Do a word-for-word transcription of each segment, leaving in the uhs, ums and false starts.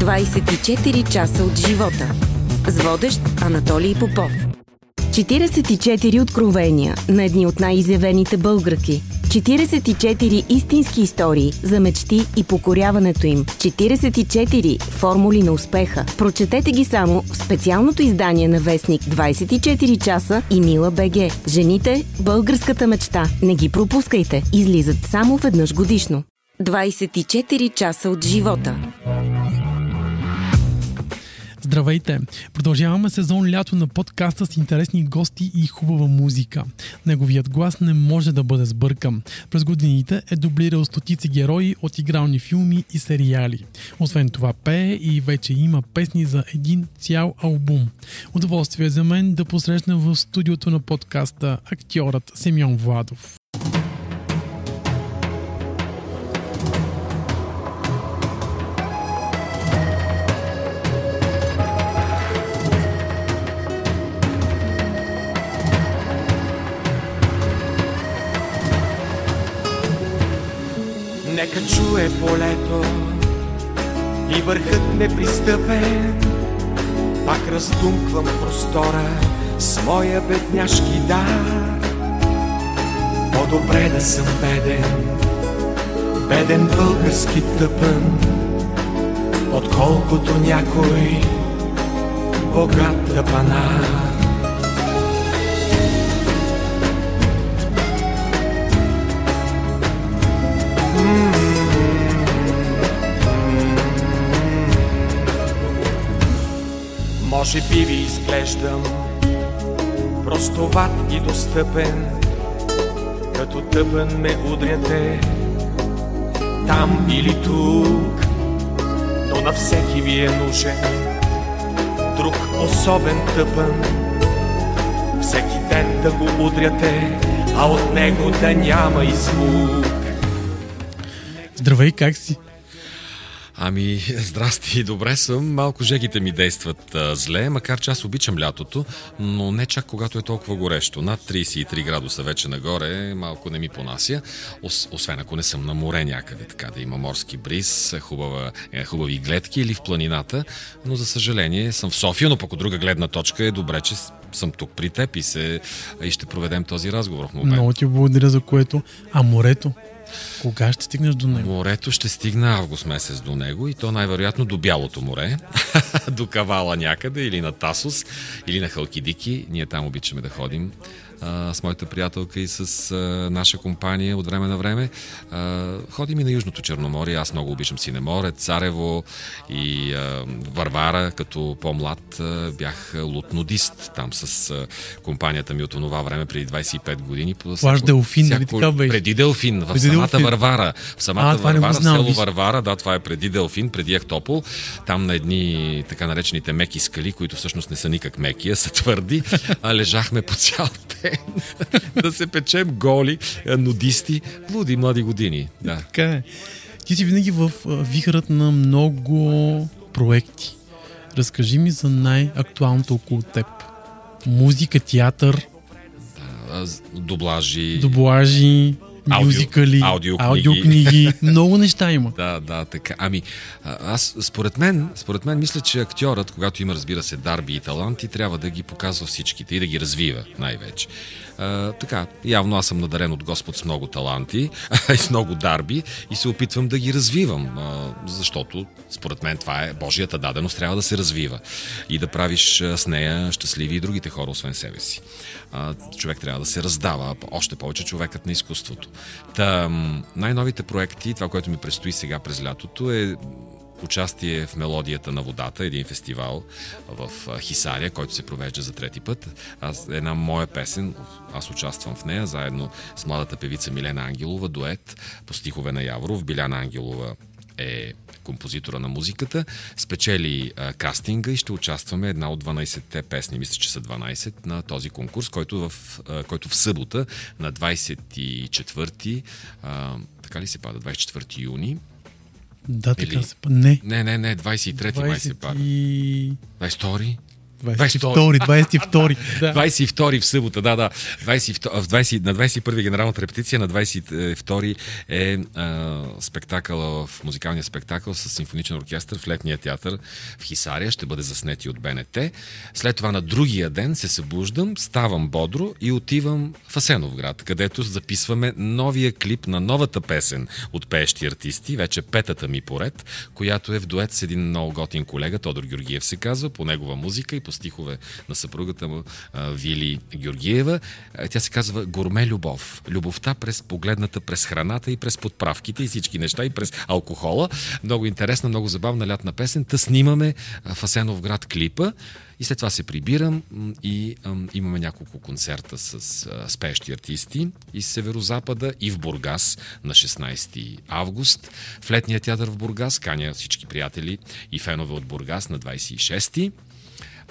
двайсет и четири часа от живота. С водещ Анатолий Попов. четирийсет и четири откровения на едни от най-изявените българки. четирийсет и четири истински истории за мечти и покоряването им. четирийсет и четири формули на успеха. Прочетете ги само в специалното издание на вестник двайсет и четири часа и Мила БГ. Жените – българската мечта. Не ги пропускайте. Излизат само веднъж годишно. двайсет и четири часа от живота. Здравейте! Продължаваме сезон лято на подкаста с интересни гости и хубава музика. Неговият глас не може да бъде сбъркан. През годините е дублирал стотици герои от игрални филми и сериали. Освен това пее и вече има песни за един цял албум. Удоволствие за мен да посрещна в студиото на подкаста актьорът Симеон Владов. Нека чуе полето и върхът непристъпен. Пак раздумквам простора с моя бедняшки дар. По-добре да съм беден, беден български тъпън, отколкото някой богат тъпанар. Може би ви изглеждам простоват и достъпен, като тъпън ме удряте там или тук, но на всеки ви е нужен друг особен тъпън. Всеки ден да го удряте, а от него да няма и звук. Здравей, как си? Ами, здрасти, добре съм. Малко жегите ми действат а, зле, макар че аз обичам лятото, но не чак когато е толкова горещо. Над трийсет и три градуса вече нагоре малко не ми понася, ос, освен ако не съм на море някъде, така да има морски бриз, хубава, е, хубави гледки или в планината, но за съжаление съм в София, но пък от друга гледна точка е добре, че съм тук при теб и, се, и ще проведем този разговор в момента. Много ти благодаря за което. А морето? Кога ще стигнеш до него? Морето ще стигна август месец до него и то най-вероятно до Бялото море, до Кавала някъде или на Тасос, или на Халкидики. Ние там обичаме да ходим а, с моята приятелка и с а, наша компания от време на време. А, ходим и на Южното Черноморие. Аз много обичам Синеморе, Царево и а, Варвара. Като по-млад а, бях лутнодист там с а, компанията ми от онова време преди двайсет и пет години. Плаж Делфин, всяко... така бе? Преди Делфин, в самата Варвара. В самата а, Варвара, знам, село Варвара, да, това е преди Делфин, преди Ахтопол. Там на едни така наречените меки скали, които всъщност не са никак меки, а са твърди, а лежахме по цял ден да се печем голи, нудисти, блуди, млади години. Да. Така е. Ти си винаги в вихрат на много проекти. Разкажи ми за най-актуалното около теб. Музика, театър. Да, дублажи. Дублажи. Мюзикали, аудио, аудиокниги, аудио много неща има. Да, да, така. Ами, аз според мен, според мен мисля, че актьорът, когато има, разбира се, дарби и таланти, трябва да ги показва всичките и да ги развива най-вече. А, така, явно аз съм надарен от Господ с много таланти и с много дарби и се опитвам да ги развивам, а, защото според мен това е Божията даденост, трябва да се развива и да правиш с нея щастливи и другите хора, освен себе си. А, човек трябва да се раздава, още повече човекът на изкуството. Та, най-новите проекти, това, което ми предстои сега през лятото, е участие в Мелодията на водата, един фестивал в Хисария, който се провежда за трети път. Аз, една моя песен, аз участвам в нея, заедно с младата певица Милена Ангелова, дует по стихове на Яворов. Биляна Ангелова е композитора на музиката, спечели а, кастинга и ще участваме една от дванайсетте песни, мисля, че са дванайсет, на този конкурс, който в, а, който в събота на двайсет и четвърти, а, така ли се пада, двайсет и четвърти юни. Да, така или... се пада. Не. Не, не, не, двайсет и трети май се пада. двайсет и втори двайсет и втори, двайсет и втори. двайсет и втори в събота, да, да. двайсет и втори, на двайсет и първи генералната репетиция, на двайсет и втори е а, спектакъл в музикалния спектакъл с симфоничен оркестър в Летния театър в Хисария. Ще бъде заснети от Б Н Т. След това на другия ден се събуждам, ставам бодро и отивам в Асеновград, където записваме новия клип на новата песен от пеещи артисти, вече петата ми поред, която е в дует с един много готин колега, Тодор Георгиев се казва, по негова музика и по стихове на съпругата му Вили Георгиева. Тя се казва Гурме любов. Любовта през погледната, през храната и през подправките и всички неща и през алкохола. Много интересна, много забавна лятна песен. Та снимаме в Асеновград клипа. И след това се прибирам и ам, имаме няколко концерта с а, спеещи артисти из Северозапада и в Бургас на шестнайсети август. В Летния театър в Бургас каня всички приятели и фенове от Бургас на двайсет и шести.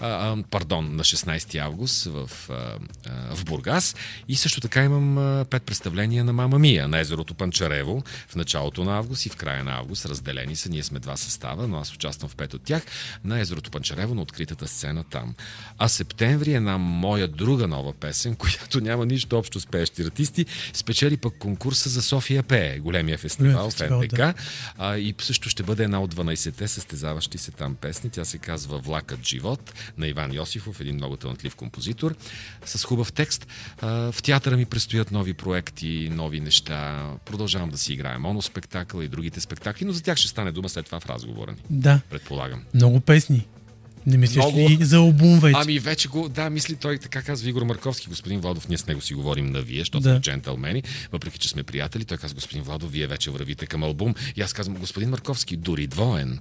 А, а, пардон, на шестнайсети август в, а, а, в Бургас. И също така имам а, пет представления на Мама Мия на езерото Панчарево в началото на август и в края на август. Разделени са, ние сме два състава, но аз участвам в пет от тях на езерото Панчарево на откритата сцена там. А септември една моя друга нова песен, която няма нищо общо с пеещи артисти, спечели пък конкурса за София Пее, големия фестивал в Н Д К. Да. А, и също ще бъде една от дванайсетте състезаващи се там песни. Тя се казва Влакът живот на Иван Йосифов, един много талантлив композитор, с хубав текст. В театъра ми предстоят нови проекти, нови неща. Продължавам да си играем моноспектакъл и другите спектакли, но за тях ще стане дума след това в разговора ни. Да. Предполагам. Много песни. Не мислиш много... ли за албум вече? Ами вече го, да, мисли той, така казва Игор Марковски, господин Владов, ние с него си говорим на вие, защото да. сме джентълмени, въпреки че сме приятели, той казва, господин Владов, вие вече вървите към албум. И аз казвам, господин Марковски, дори двоен.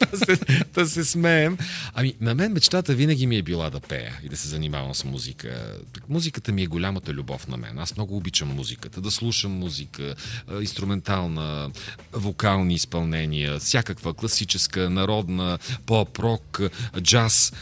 да, се, да се смеем. Ами на мен мечтата винаги ми е била да пея и да се занимавам с музика. Музиката ми е голямата любов на мен. Аз много обичам музиката, да слушам музика, инструментална, вокални изпълнения, всякаква класическа, народна, рок, джаз.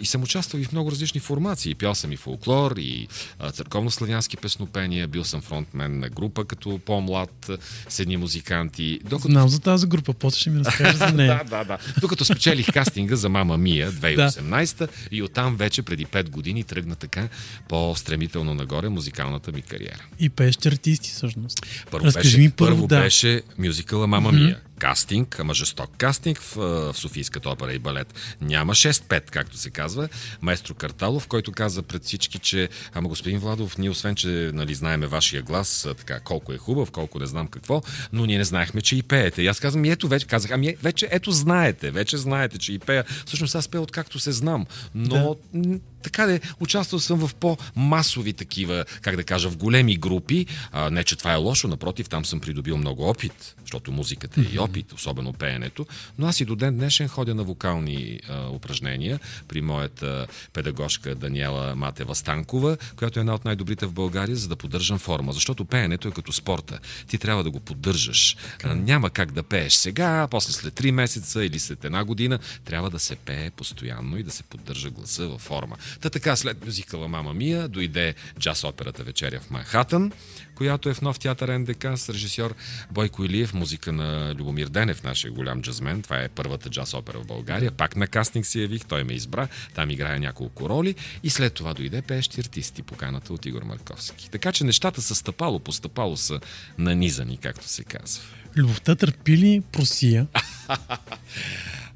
И съм участвал и в много различни формации. Пял съм и фолклор, и църковно-славянски песнопения. Бил съм фронтмен на група, като по-млад, с едни музиканти. Докато... Знам за тази група, после ще ми разкажа за нея. да, да, да. Докато спечелих кастинга за Мама Мия две хиляди и осемнайсета и оттам вече преди пет години тръгна така по-стремително нагоре музикалната ми кариера. И пеещи артисти, всъщност. Първо Разкажи беше, ми първо, първо да. беше мюзикъла Мама Мия. Mm-hmm. Кастинг, ама жесток кастинг в, в Софийската опера и балет. Няма шест пет, както се казва. Маестро Карталов, който каза пред всички, че ама господин Владов, ние освен, че нали, знаеме вашия глас, така, колко е хубав, колко не знам какво, но ние не знаехме, че и пеете. И аз казвам, ето вече, казах, ами вече ето знаете, вече знаете, че и пея. Всъщност аз пея откакто се знам, но... Да. Така де, участвал съм в по-масови такива, как да кажа, в големи групи. А, не, че това е лошо, напротив, там съм придобил много опит, защото музиката е и опит, особено пеенето. Но аз и до ден днешен ходя на вокални а, упражнения при моята педагожка Даниела Матева Станкова, която е една от най-добрите в България, за да поддържам форма. Защото пеенето е като спорта. Ти трябва да го поддържаш. А, няма как да пееш сега, после след три месеца или след една година. Трябва да се пее постоянно и да се поддържа гласа във форма. Та така, след мюзикъла Мама Мия дойде джаз-операта Вечеря в Манхатън, която е в Нов театър Н Д К с режисьор Бойко Илиев, музика на Любомир Денев, нашия голям джазмен. Това е първата джаз-опера в България. Пак на кастинг си явих, той ме избра, там играе няколко роли и след това дойде пеещи артисти, поканата от Игор Марковски. Така че нещата са стъпало, постъпало са нанизани, както се казва. Любовта търпи ли просия?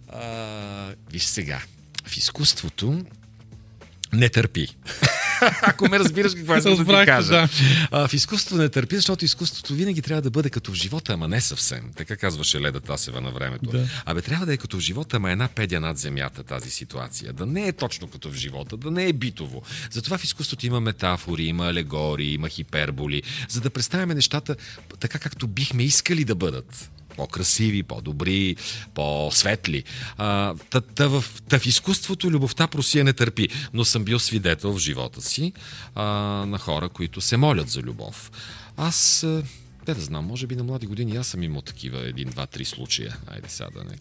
а, виж сега, в изкуството не търпи. Ако ме разбираш какво искам да ти кажа. Да. А, в изкуството не търпи, защото изкуството винаги трябва да бъде като в живота, ама не съвсем. Така казваше Леда Тасева на времето. Да. Абе, трябва да е като в живота, ама една педя над земята тази ситуация. Да не е точно като в живота, да не е битово. Затова в изкуството има метафори, има алегории, има хиперболи, за да представяме нещата така, както бихме искали да бъдат. По-красиви, по-добри, по-светли. А, та, та, в, та в изкуството любовта просия не търпи, но съм бил свидетел в живота си а, на хора, които се молят за любов. Аз... Те да знам, може би на млади години аз съм имал такива един, два, три случая. Айде сега да не,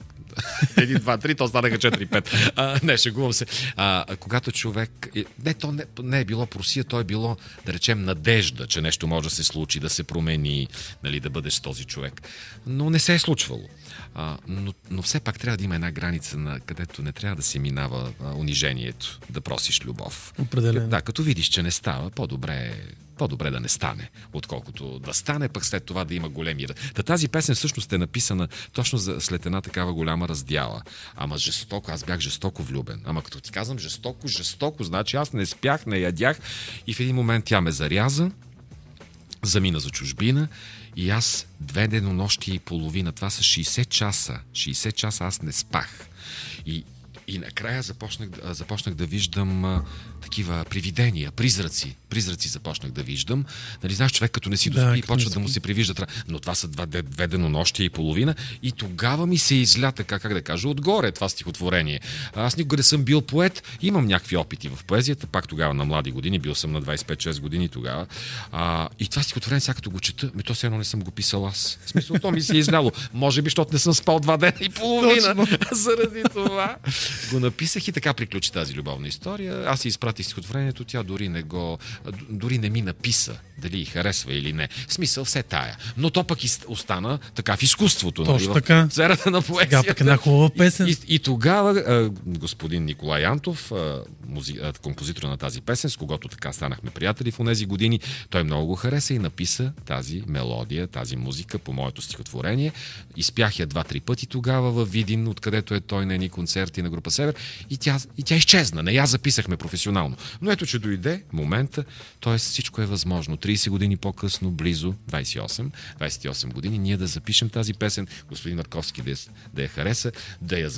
Един, два, три, то станаха четири, пет. А, не, шегувам се. А, когато човек... Не, то не, не е било просия, то е било, да речем, надежда, че нещо може да се случи, да се промени, нали, да бъдеш този човек. Но не се е случвало. А, но, но все пак трябва да има една граница, на където не трябва да се минава а, унижението, да просиш любов. Определено. Да, като видиш, че не става, по-добре по-добре да не стане, отколкото да стане, пък след това да има големи... Та тази песен всъщност е написана точно за, след една такава голяма раздяла. Ама жестоко, аз бях жестоко влюбен. Ама като ти казвам жестоко, жестоко, значи аз не спях, не ядях и в един момент тя ме заряза, замина за чужбина и аз две денонощи и половина, това са шейсет часа, шейсет часа аз не спах. И И накрая започнах, започнах да виждам а, такива привидения, призраци. Призраци започнах да виждам. Нали, знаеш, човек като не си доспи да, и почва да му се привиждат. Но това са два, две денонощия и половина. И тогава ми се изля така, как да кажа, отгоре това стихотворение. Аз никога не съм бил поет. Имам някакви опити в поезията. Пак тогава на млади години. Бил съм на двайсет и пет шест години тогава. А, и това стихотворение, сега като го чета, ми то все едно не съм го писал аз. В смисъл, то ми се изляло. Може би, защото не съм спал два дена и половина. Заради това го написах и така приключи тази любовна история. Аз си изпратих стихотворението, тя дори не го... дори не ми написа дали харесва или не. В смисъл все тая. Но то пък остана така в изкуството. Точно нали, така. В сферата на поезията. Сега пък една хубава песен. И, и, и тогава а, господин Николай Антов, а, музи... а, композитор на тази песен, с когото така станахме приятели в онези години, той много го хареса и написа тази мелодия, тази музика по моето стихотворение. Изпях я два-три пъти тогава във Видин, откъдето е той на едни концерти на група Север и тя, и тя изчезна. Не я записахме професионално. Но ето, че дойде момента, т.е. всичко е възможно. трийсет години по-късно, близо, двайсет и осем, двайсет и осем години, ние да запишем тази песен, господин Марковски да я, да я хареса, да я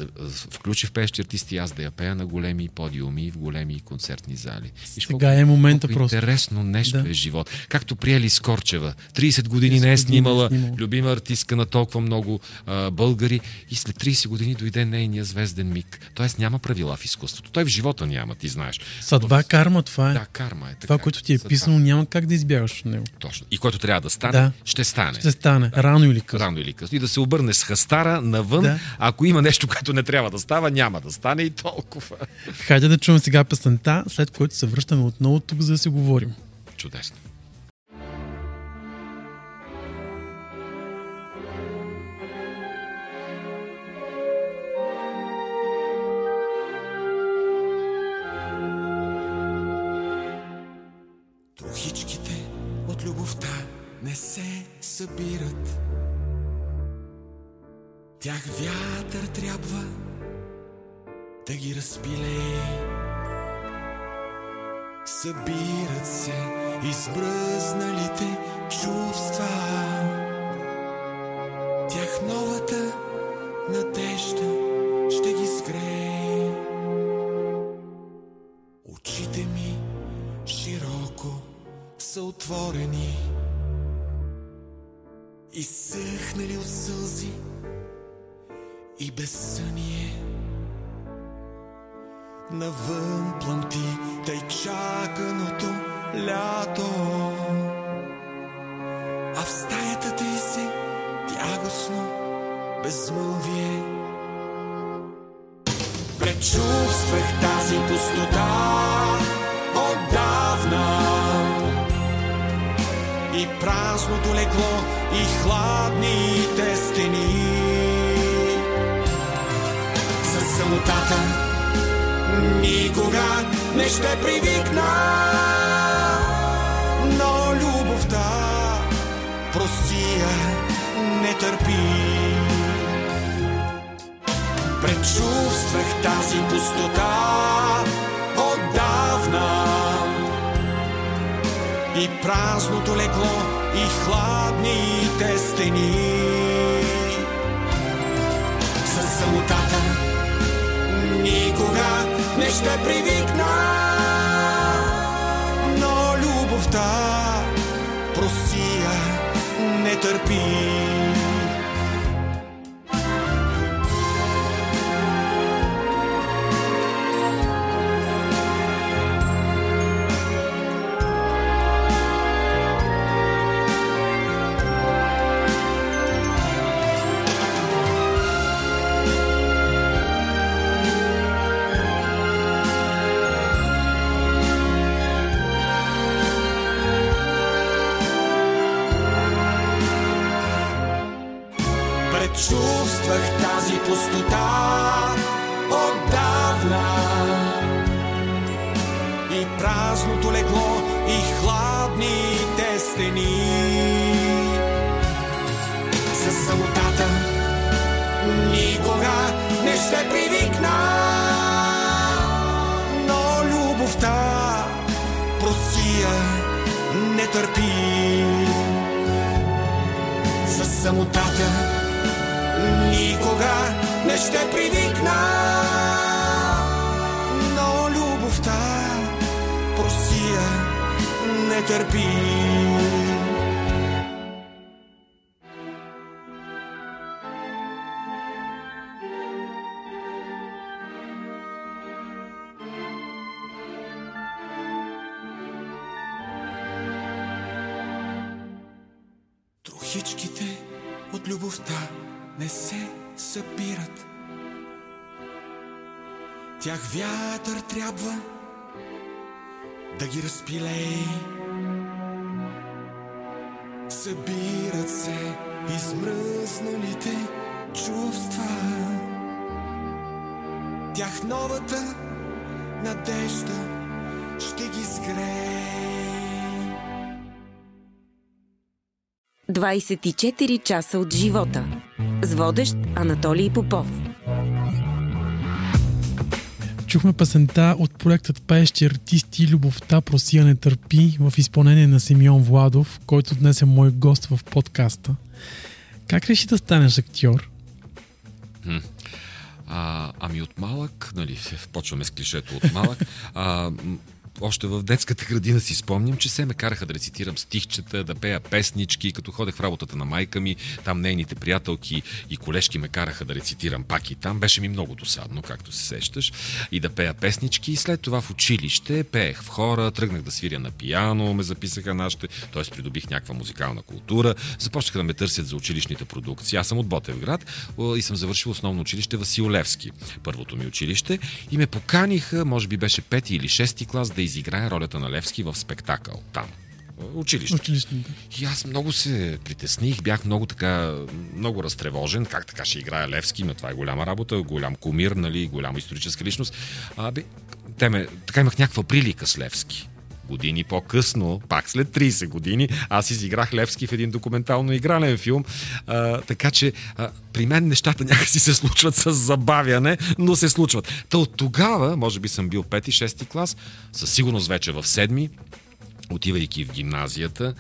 включи в пеещи артисти, аз да я пея на големи подиуми, в големи концертни зали. Сега колко, е момента просто. Интересно нещо да. Е живот. Както приели Скорчева, трийсет години не е снимала, снимала, любима артистка на толкова много а, българи и след трийсет години дойде нейния звезден миг. Тоест няма правила в изкуството. Той в живота няма, ти знаеш. Съдба, но... карма, това е. Да, карма е така. Това, което ти е съдба. Писано, няма как да избягаш от него. Точно. И което трябва да стане, да. ще стане. Ще стане. Да. Рано или късно. Рано или късно. И да се обърне с хастара навън. Да. Ако има нещо, което не трябва да става, няма да стане и толкова. Хайде да чуем сега песента, след което се връщаме отново тук, за да си говорим. Чудесно. Трохичките от любовта не се събират. Тях вятър трябва да ги разпилее. Събират се избръзналите чувства. Тях новата надежда ще ги сгрее. Очите ми широко са отворени, изсъхнали от сълзи и безсъние. Навън пламти тъй чаканото лято, а в стаята ти си тягостно безмълвие. Пречувствах тази пустота отдавна и празното легло и хладните стени. Със самотата никога не ще привикна, но любовта просия не търпи. Пречувствах тази пустота отдавна и празното легло и хладните стени. Със самотата никога не ще привикна, но любовта просия не търпи. тази пустота отдавна. И празното легло, и хладните стени. Със самотата никога не ще привикна, но любовта просия не търпи. За самотата никога не ще привикна, но любовта просия не търпи. Трохичките от любовта не се събират. Тях вятър трябва да ги разпилее. Събират се измръзналите чувства. Тях новата надежда ще ги сгрее. двайсет и четири часа от живота. С водещ Анатолий Попов. Чухме песента от проектът Пеещи артисти "Любовта просия не търпи" в изпълнение на Симеон Владов, който днес е мой гост в подкаста. Как реши да станеш актьор? Хм. А, ами от малък, нали, почваме с клишето от малък, а, още в детската градина си спомням, че се ме караха да рецитирам стихчета, да пея песнички, като ходех в работата на майка ми, там нейните приятелки и колежки ме караха да рецитирам пак и там. Беше ми много досадно, както се сещаш, и да пея песнички. И след това в училище пеех в хора, тръгнах да свиря на пиано, ме записаха нашите, т.е. придобих някаква музикална култура, започнаха да ме търсят за училищните продукции. Аз съм от Ботевград и съм завършил основно училище Васил Левски, първото ми училище, и ме поканиха, може би беше пети или шести клас, да изиграе ролята на Левски в спектакъл там. Училище. Училище. И аз много се притесних, бях много така, много разтревожен, как така ще играе Левски, но това е голяма работа, голям кумир, нали, голяма историческа личност. А, бе, те ме, така имах някаква прилика с Левски. Години по-късно, пак след трийсет години, аз изиграх Левски в един документално-игрален филм, а, така че а, при мен нещата някакси се случват с забавяне, но се случват. Та от тогава, може би съм бил пети-шести клас, със сигурност вече в седми, отивайки в гимназията,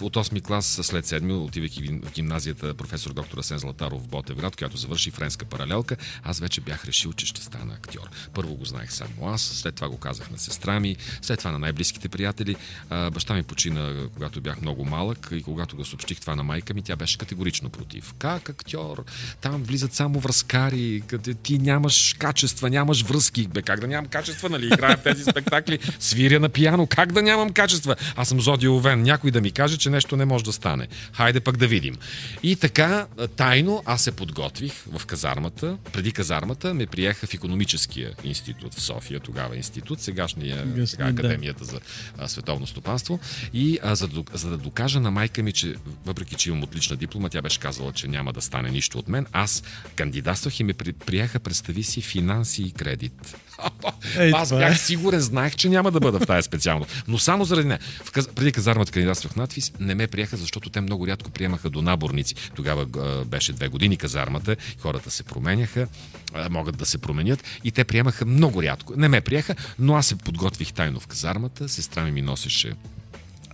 от осми клас след седми, отивайки в гимназията професор доктор Асен Златаров в Ботевград, която завърши френска паралелка, аз вече бях решил, че ще стана актьор. Първо го знаех само аз, след това го казах на сестра ми, след това на най-близките приятели. Баща ми почина, когато бях много малък, и когато го съобщих това на майка ми, тя беше категорично против. Как актьор? Там влизат само връзкари, ти нямаш качества, нямаш връзки. Бе, как да нямам качества, нали? Играя в тези спектакли, свиря на пиано, как да нямам качества? Аз съм зодиовен. Някой да ми каже, че нещо не може да стане. Хайде пък да видим. И така, тайно, аз се подготвих в казармата. Преди казармата ме приеха в Икономическия институт в София, тогава институт, сегашния сега Академията да. за а, световно стопанство. И а, за, за да докажа на майка ми, че въпреки, че имам отлична диплома, тя беше казала, че няма да стане нищо от мен, аз кандидатствах и ме приеха, представи си, финанси и кредит. Ей, аз бях е. сигурен, знаех, че няма да бъда в тази специалност. Но само заради не. Каз... Преди казармата кандидатствах надвис, не ме приеха, защото те много рядко приемаха до наборници. Тогава а, беше две години казармата, хората се променяха, а, могат да се променят, и те приемаха много рядко. Не ме приеха, но аз се подготвих тайно в казармата, сестра ми ми носеше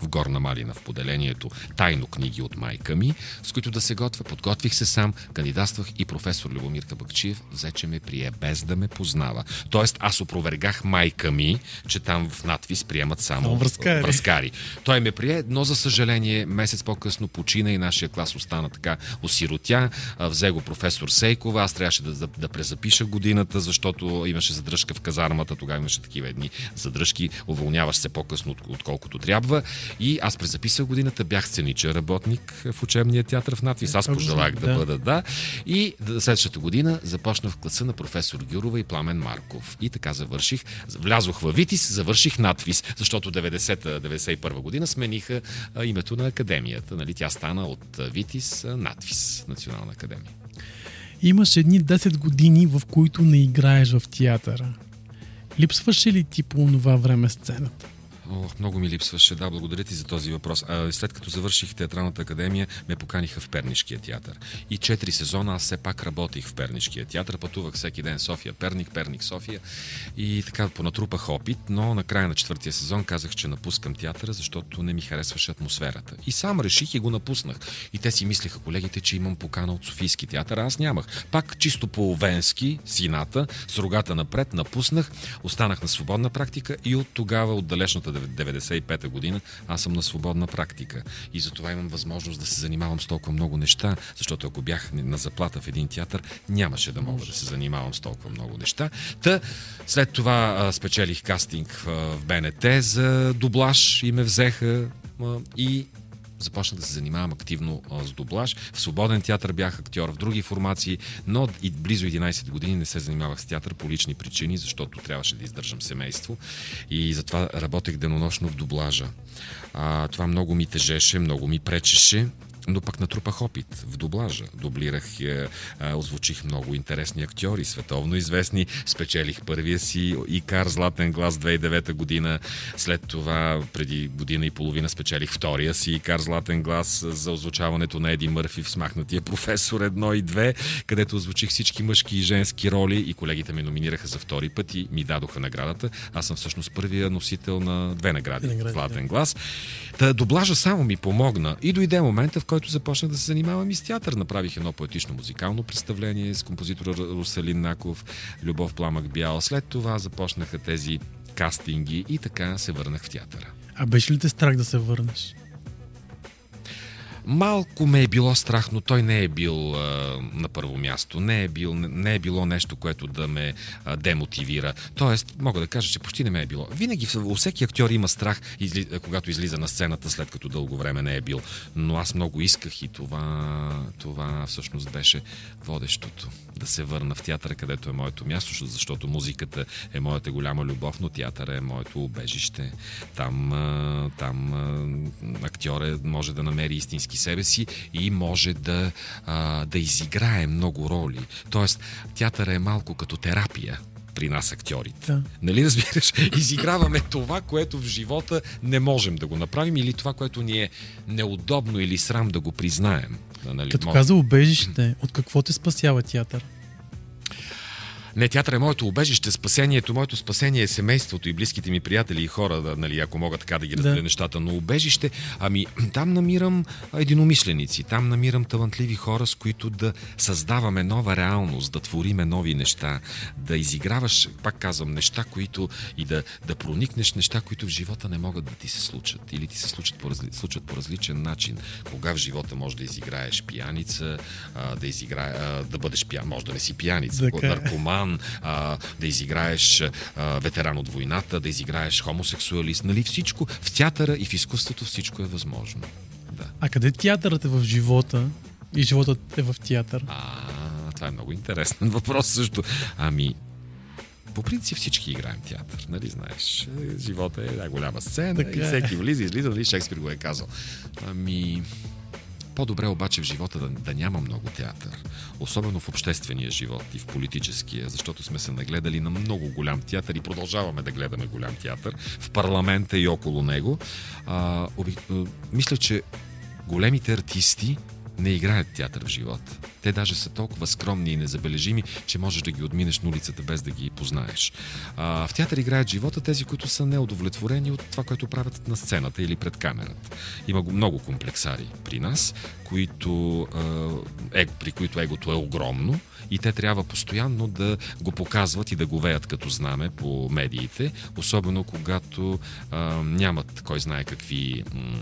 в Горна Малина, в поделението, тайно книги от майка ми, с които да се готвя. Подготвих се сам, кандидатствах и професор Любомир Кабакчиев взе, че ме прие, без да ме познава. Тоест, аз опровергах майка ми, че там в надвис приемат само връзкари. връзкари. Той ме прие, но за съжаление месец по-късно почина и нашия клас остана така осиротя. Взе го професор Сейкова, аз трябваше да, да, да презапиша годината, защото имаше задръжка в казармата, тогава имаше такива едни задръжки, уволняваш се по-късно, от, отколкото трябва. И аз презаписах годината, бях сценичен работник в учебния театър в надвис. Аз пожелах да, да бъда, да. И следващата година започнах в класа на професор Гюрова и Пламен Марков. И така завърших. Влязох във Витис, завърших надвис, защото деветдесета деветдесет и първа година смениха името на академията. Нали? Тя стана от Витис надвис, Национална академия. Имаш едни десет години, в които не играеш в театъра. Липсваше ли ти по това време сцената? Ох, много ми липсваше. Да, благодаря ти за този въпрос. А, след като завърших театралната академия, ме поканиха в Пернишкия театър. И четири сезона аз все пак работих в Пернишкия театър. Пътувах всеки ден София, Перник, Перник, София. И така понатрупах опит, но на края на четвъртия сезон казах, че напускам театъра, защото не ми харесваше атмосферата. И сам реших и го напуснах. И те си мислеха, колегите, че имам покана от Софийски театър, аз нямах. Пак чисто половенски, сината, с рогата напред, напуснах, останах на свободна практика и от тогава, от далечната деветдесет и пета година, аз съм на свободна практика и затова имам възможност да се занимавам с толкова много неща, защото ако бях на заплата в един театър, нямаше да мога да се занимавам с толкова много неща. Та, след това а, спечелих кастинг в, в Б Н Т за дублаж и ме взеха а, и започнах да се занимавам активно а, с дублаж. В свободен театър бях актьор в други формации, но и близо единайсет години не се занимавах с театър по лични причини, защото трябваше да издържам семейство и затова работех денонощно в дублажа. А, това много ми тежеше, много ми пречеше, но пък натрупах опит в дублажа. Дублирах, е, е, озвучих много интересни актьори, световно известни. Спечелих първия си Икар Златен глас две хиляди и девета година. След това, преди година и половина, спечелих втория си Икар Златен глас за озвучаването на Еди Мърфи в Смахнатия професор едно и две, където озвучих всички мъжки и женски роли и колегите ме номинираха за втори път и ми дадоха наградата. Аз съм всъщност първия носител на две награди, награди Златен да. глас. Та дублажа само ми помогна и дойде момента, в който който започнах да се занимавам и с театър. Направих едно поетично музикално представление с композитора Русалин Наков, Любов Пламък Бял. След това започнаха тези кастинги и така се върнах в театъра. А беше ли те страх да се върнеш? Малко ме е било страх, но той не е бил а, на първо място. Не е, бил, не е било нещо, което да ме а, демотивира. Тоест, мога да кажа, че почти не ме е било. Винаги у всеки актьор има страх, изли, когато излиза на сцената, след като дълго време не е бил. Но аз много исках и това, това всъщност беше водещото. Да се върна в театъра, където е моето място, защото музиката е моята голяма любов, но театъра е моето убежище. Там, а, там а, актьор може да намери истински себе си и може да, а, да изиграе много роли. Тоест, театъра е малко като терапия при нас актьорите. Да. Нали разбираш? Изиграваме това, което в живота не можем да го направим или това, което ни е неудобно или срам да го признаем. Нали? Като каза убежище, от какво те спасява театър? Не, театър е моето убежище, спасението. Моето спасение е семейството и близките ми приятели и хора, да, нали, ако мога така да ги разделя да. нещата. Но убежище, ами там намирам единомисленици, там намирам талантливи хора, с които да създаваме нова реалност, да твориме нови неща, да изиграваш, пак казвам, неща, които и да, да проникнеш неща, които в живота не могат да ти се случат. Или ти се случат по, разли... случат по различен начин. Кога в живота можеш да изиграеш пияница, да, изигра... да бъдеш пиян, може да не си пияница, наркоман, да изиграеш ветеран от войната, да изиграеш хомосексуалист, нали всичко. В театъра и в изкуството всичко е възможно. Да. А къде театърът е в живота и животът е в театър? А, това е много интересен въпрос също. Ами, по принцип всички играем театър, нали знаеш. Живота е една голяма сцена така и всеки влиза, излиза, нали Шекспир го е казал. Ами... По-добре обаче в живота да, да няма много театър. Особено в обществения живот и в политическия, защото сме се нагледали на много голям театър и продължаваме да гледаме голям театър в парламента и около него. А, оби... Мисля, че големите артисти не играят театър в живота. Те даже са толкова скромни и незабележими, че можеш да ги отминеш на улицата без да ги познаеш. А, в театър играят живота тези, които са неудовлетворени от това, което правят на сцената или пред камерата. Има много комплексари при нас, които, е, при които егото е огромно и те трябва постоянно да го показват и да го веят като знаме по медиите, особено когато е, нямат кой знае какви... М-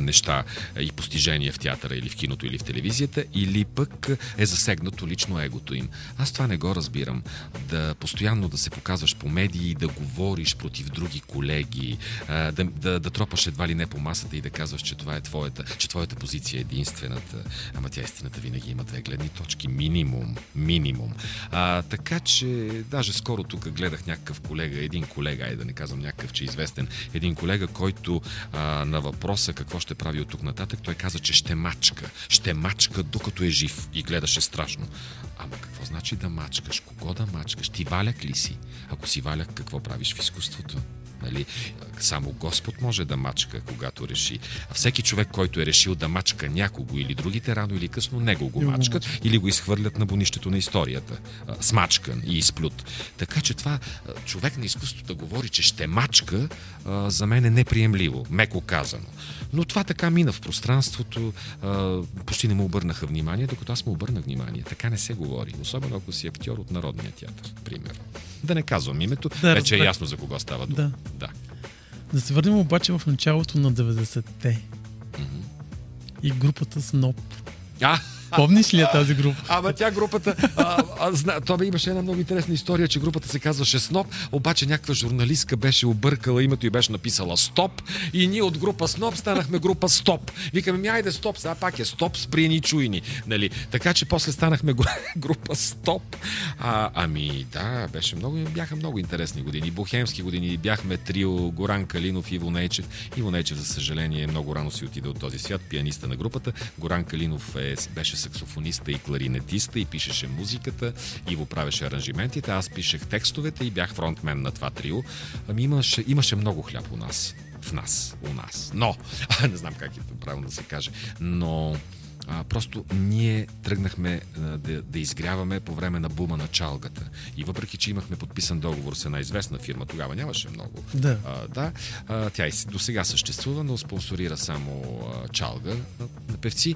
неща и постижения в театъра или в киното или в телевизията, или пък е засегнато лично егото им. Аз това не го разбирам. Да постоянно да се показваш по медии, да говориш против други колеги, да, да, да тропаш едва ли не по масата и да казваш, че това е твоята, че твоята позиция е единствената. Ама тя истината винаги има две гледни точки. Минимум. Минимум. А, така че, даже скоро тук гледах някакъв колега, един колега, ай да не казвам някакъв, че известен, един колега, който а, на въпроса какво какво ще прави от тук нататък, той каза, че ще мачка. Ще мачка, докато е жив. И гледаше страшно. Ама какво значи да мачкаш? Кого да мачкаш? Ти валяк ли си? Ако си валяк, какво правиш в изкуството? Нали? Само Господ може да мачка, когато реши. А всеки човек, който е решил да мачка някого или другите, рано или късно него го мачкат или го изхвърлят на бунището на историята. Смачкан и изплют. Така че това човек на изкуството да говори, че ще мачка, за мен е неприемливо, меко казано. Но това така мина в пространството, почти не му обърнаха внимание, докато аз му обърнах внимание. Така не се говори. Особено ако си актьор от Народния театър, примерно. Да не казвам името, да, вече да... е ясно за кого става дума. Да. Да. Да се върнем обаче в началото на деветдесетте. Mm-hmm. И групата Snob. А! Помниш ли я тази група? Ама тя групата... А, а, това имаше една много интересна история, че групата се казваше Snob, обаче някаква журналистка беше объркала името и беше написала Стоп. И ние от група Snob станахме група Стоп. Викаме ми, айде Стоп, сега пак е Стоп, спри ни, чуй ни. Нали? Така че после станахме група Стоп. А, ами да, беше много, бяха много интересни години. Бухемски години, бяхме трио Горан Калинов и Иво Нейчев. Иво Нейчев, за съжаление, много рано си отиде от този свят, пианиста на групата. Горан Калинов е, беше саксофониста и кларинетиста и пишеше музиката, Иво правеше аранжиментите, аз пишех текстовете и бях фронтмен на това трио. Ами имаше, имаше много хляб у нас. В нас. У нас. Но! А, не знам как е правилно да се каже. Но... А, просто ние тръгнахме а, да, да изгряваме по време на бума на чалгата. И въпреки, че имахме подписан договор с една известна фирма, тогава нямаше много. Да. А, да а, тя и до сега съществува, но спонсорира само а, чалга на, на певци.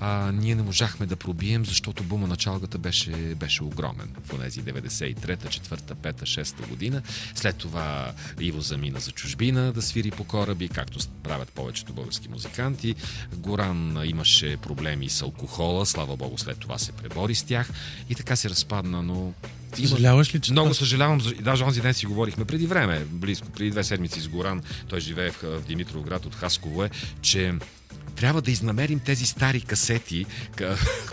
А, ние не можахме да пробием, защото бума на чалгата беше, беше огромен. В онези деветдесет и трета, четвърта, пета, шеста година. След това Иво замина за чужбина да свири по кораби, както правят повечето български музиканти. Горан имаше проблем и с алкохола, слава богу, след това се пребори с тях и така се разпадна, но... Съжаляваш ли, че... Много съжалявам, даже онзи ден си говорихме преди време, близко, преди две седмици с Горан, той живее в Димитровград, от Хасково е, че... Трябва да изнамерим тези стари касети,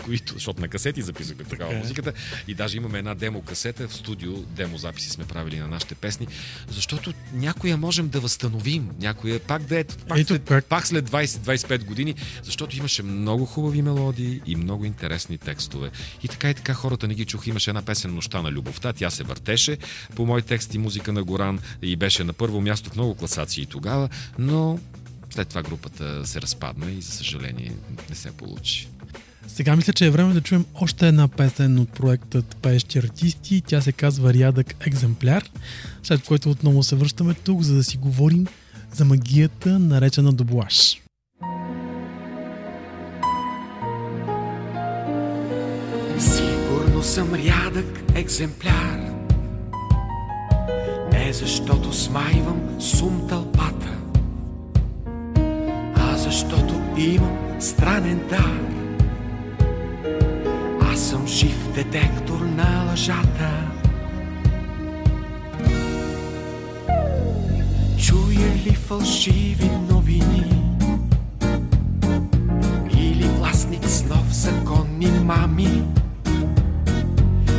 които, защото на касети записахме такава okay. музиката и даже имаме една демо касета в студио, демо записи сме правили на нашите песни, защото някоя можем да възстановим, някоя пак да е, пак, Ето, след, пак след двайсет до двайсет и пет години, защото имаше много хубави мелодии и много интересни текстове. И така и така хората не ги чуха. Имаше една песен "Нощта на любовта", тя се въртеше по мой текст и музика на Горан и беше на първо място в много класации тогава, но... След това групата се разпадна и, за съжаление, не се получи. Сега мисля, че е време да чуем още една песен от проекта "Пеещи артисти". Тя се казва "Рядък екземпляр", след което отново се връщаме тук, за да си говорим за магията, наречена доблаж. Сигурно съм рядък екземпляр, не защото смайвам сум тълпата, защото имам странен дар. Аз съм жив детектор на лъжата. Чуя ли фалшиви новини? Или властник с нов законни мами?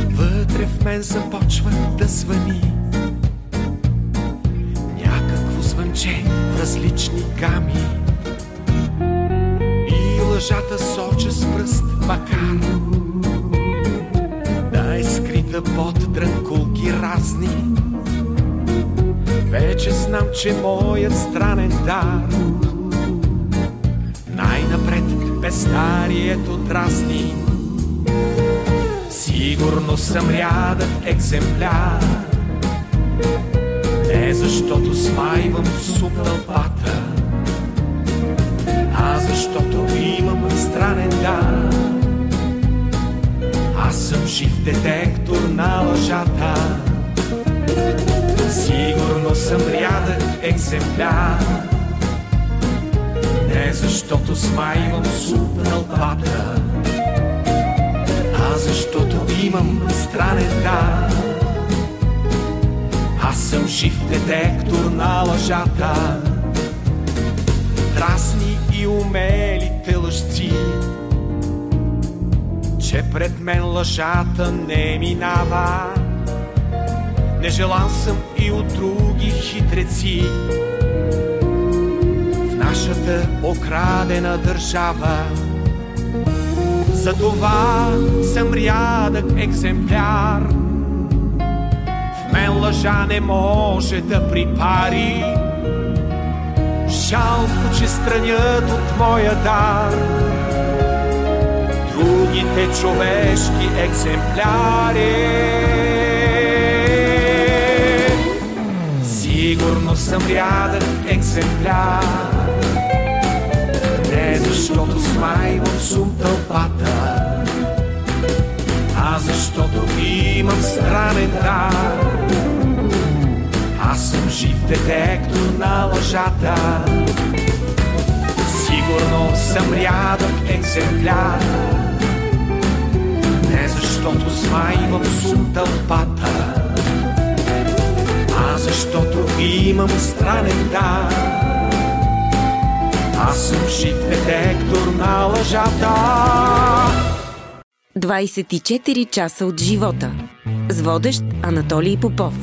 Вътре в мен започва да звъни някакво звънче в различни гами. Лъжата соча с пръст макар да е скрита под дрънкулки разни. Вече знам, че моят странен дар най-напред безстарието трасни. Сигурно съм рядък екземпляр, не защото смайвам сум тълпата, а защото имам странен дар. Аз съм жив детектор на лъжата. Сигурно съм рядък екземпляр, не защото смайвам суп на лъпата, а защото имам странен дар. Аз съм жив детектор на лъжата. Трасни и умелите лъжци, че пред мен лъжата не минава. Нежелан съм и от други хитреци. В нашата окрадена държава. Затова съм рядък екземпляр. В мен лъжа не може да припари. Жалко, че странят от моя дар другите човешки екземпляри. Сигурно съм рядък екземпляр, не защото смайвам сум тълпата, а защото имам странен дар. Аз съм жив детектор на лъжата. Сигурно съм рядък екземпляр, не защото смайвам сум тълпата, а защото имам странен дар. Аз съм жив детектор на лъжата. двайсет и четири часа от живота. С водещ Анатолий Попов.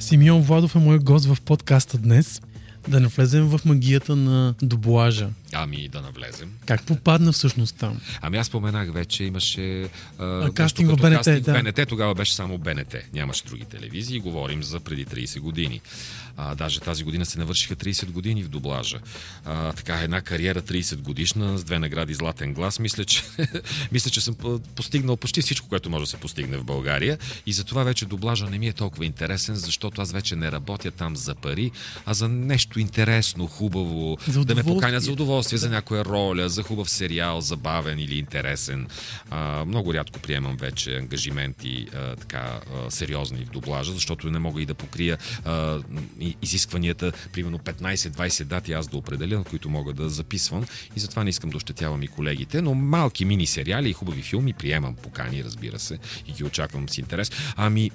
Симеон Владов е моят гост в подкаста днес. Да навлезем в магията на дублажа. Ами да навлезем. Как попадна всъщност там? Ами аз споменах вече, имаше а, а, кастинг в БНТ. Кастинг, да. БНТ тогава беше само БНТ. Нямаше други телевизии. Говорим за преди трийсет години. А, даже тази година се навършиха трийсет години в дублажа. А, така една кариера трийсет годишна с две награди Златен глас. Мисля, че, мисля, че съм постигнал почти всичко, което може да се постигне в България. И затова вече дублажа не ми е толкова интересен, защото аз вече не работя там за пари, а за нещо интересно, хубаво. Да ме поканят за удоволствие. За някоя роля, за хубав сериал, забавен или интересен. А, много рядко приемам вече ангажименти а, така, а, сериозни в дублажа, защото не мога и да покрия а, изискванията, примерно петнайсет-двайсет дати аз да определя, на които мога да записвам, и затова не искам да ощетявам и колегите, но малки мини сериали и хубави филми приемам покани, разбира се, и ги очаквам с интерес. Ами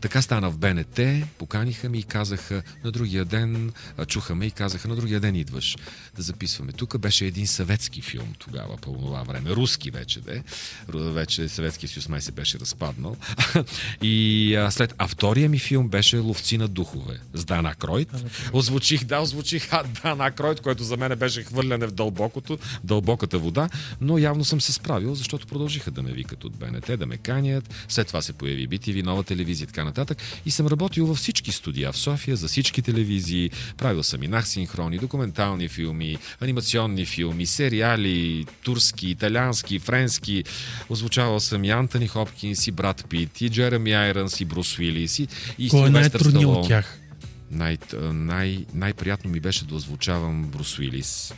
така стана в БНТ, поканиха ми и казаха на другия ден, чухаме и казаха на другия ден идваш да записваме. Тук беше един съветски филм тогава, по това време, руски вече де, вече Съветския съюз май се беше разпаднал. И а, след, а втория ми филм беше Ловци на духове с Дан Акройд. Озвучих, да, озвучих Дан Акройд, което за мен беше хвърляне в дълбокото, дълбоката вода, но явно съм се справил, защото продължиха да ме викат от БНТ, да ме канят. След това се появи би ти ви, Нова телевизия, така нататък. И съм работил във всички студия в София, за всички телевизии. Правил съм и нахсинхрони, документални филми, анимационни филми, сериали, турски, италиански, френски. Озвучавал съм и Антони Хопкинс, и Брад Пит, и Джереми Айранс, и Брус Уилис, и, и Силвестър Сталон. Кой е най-трудният от тях? Най- най- най-приятно ми беше да озвучавам Брус Уилис,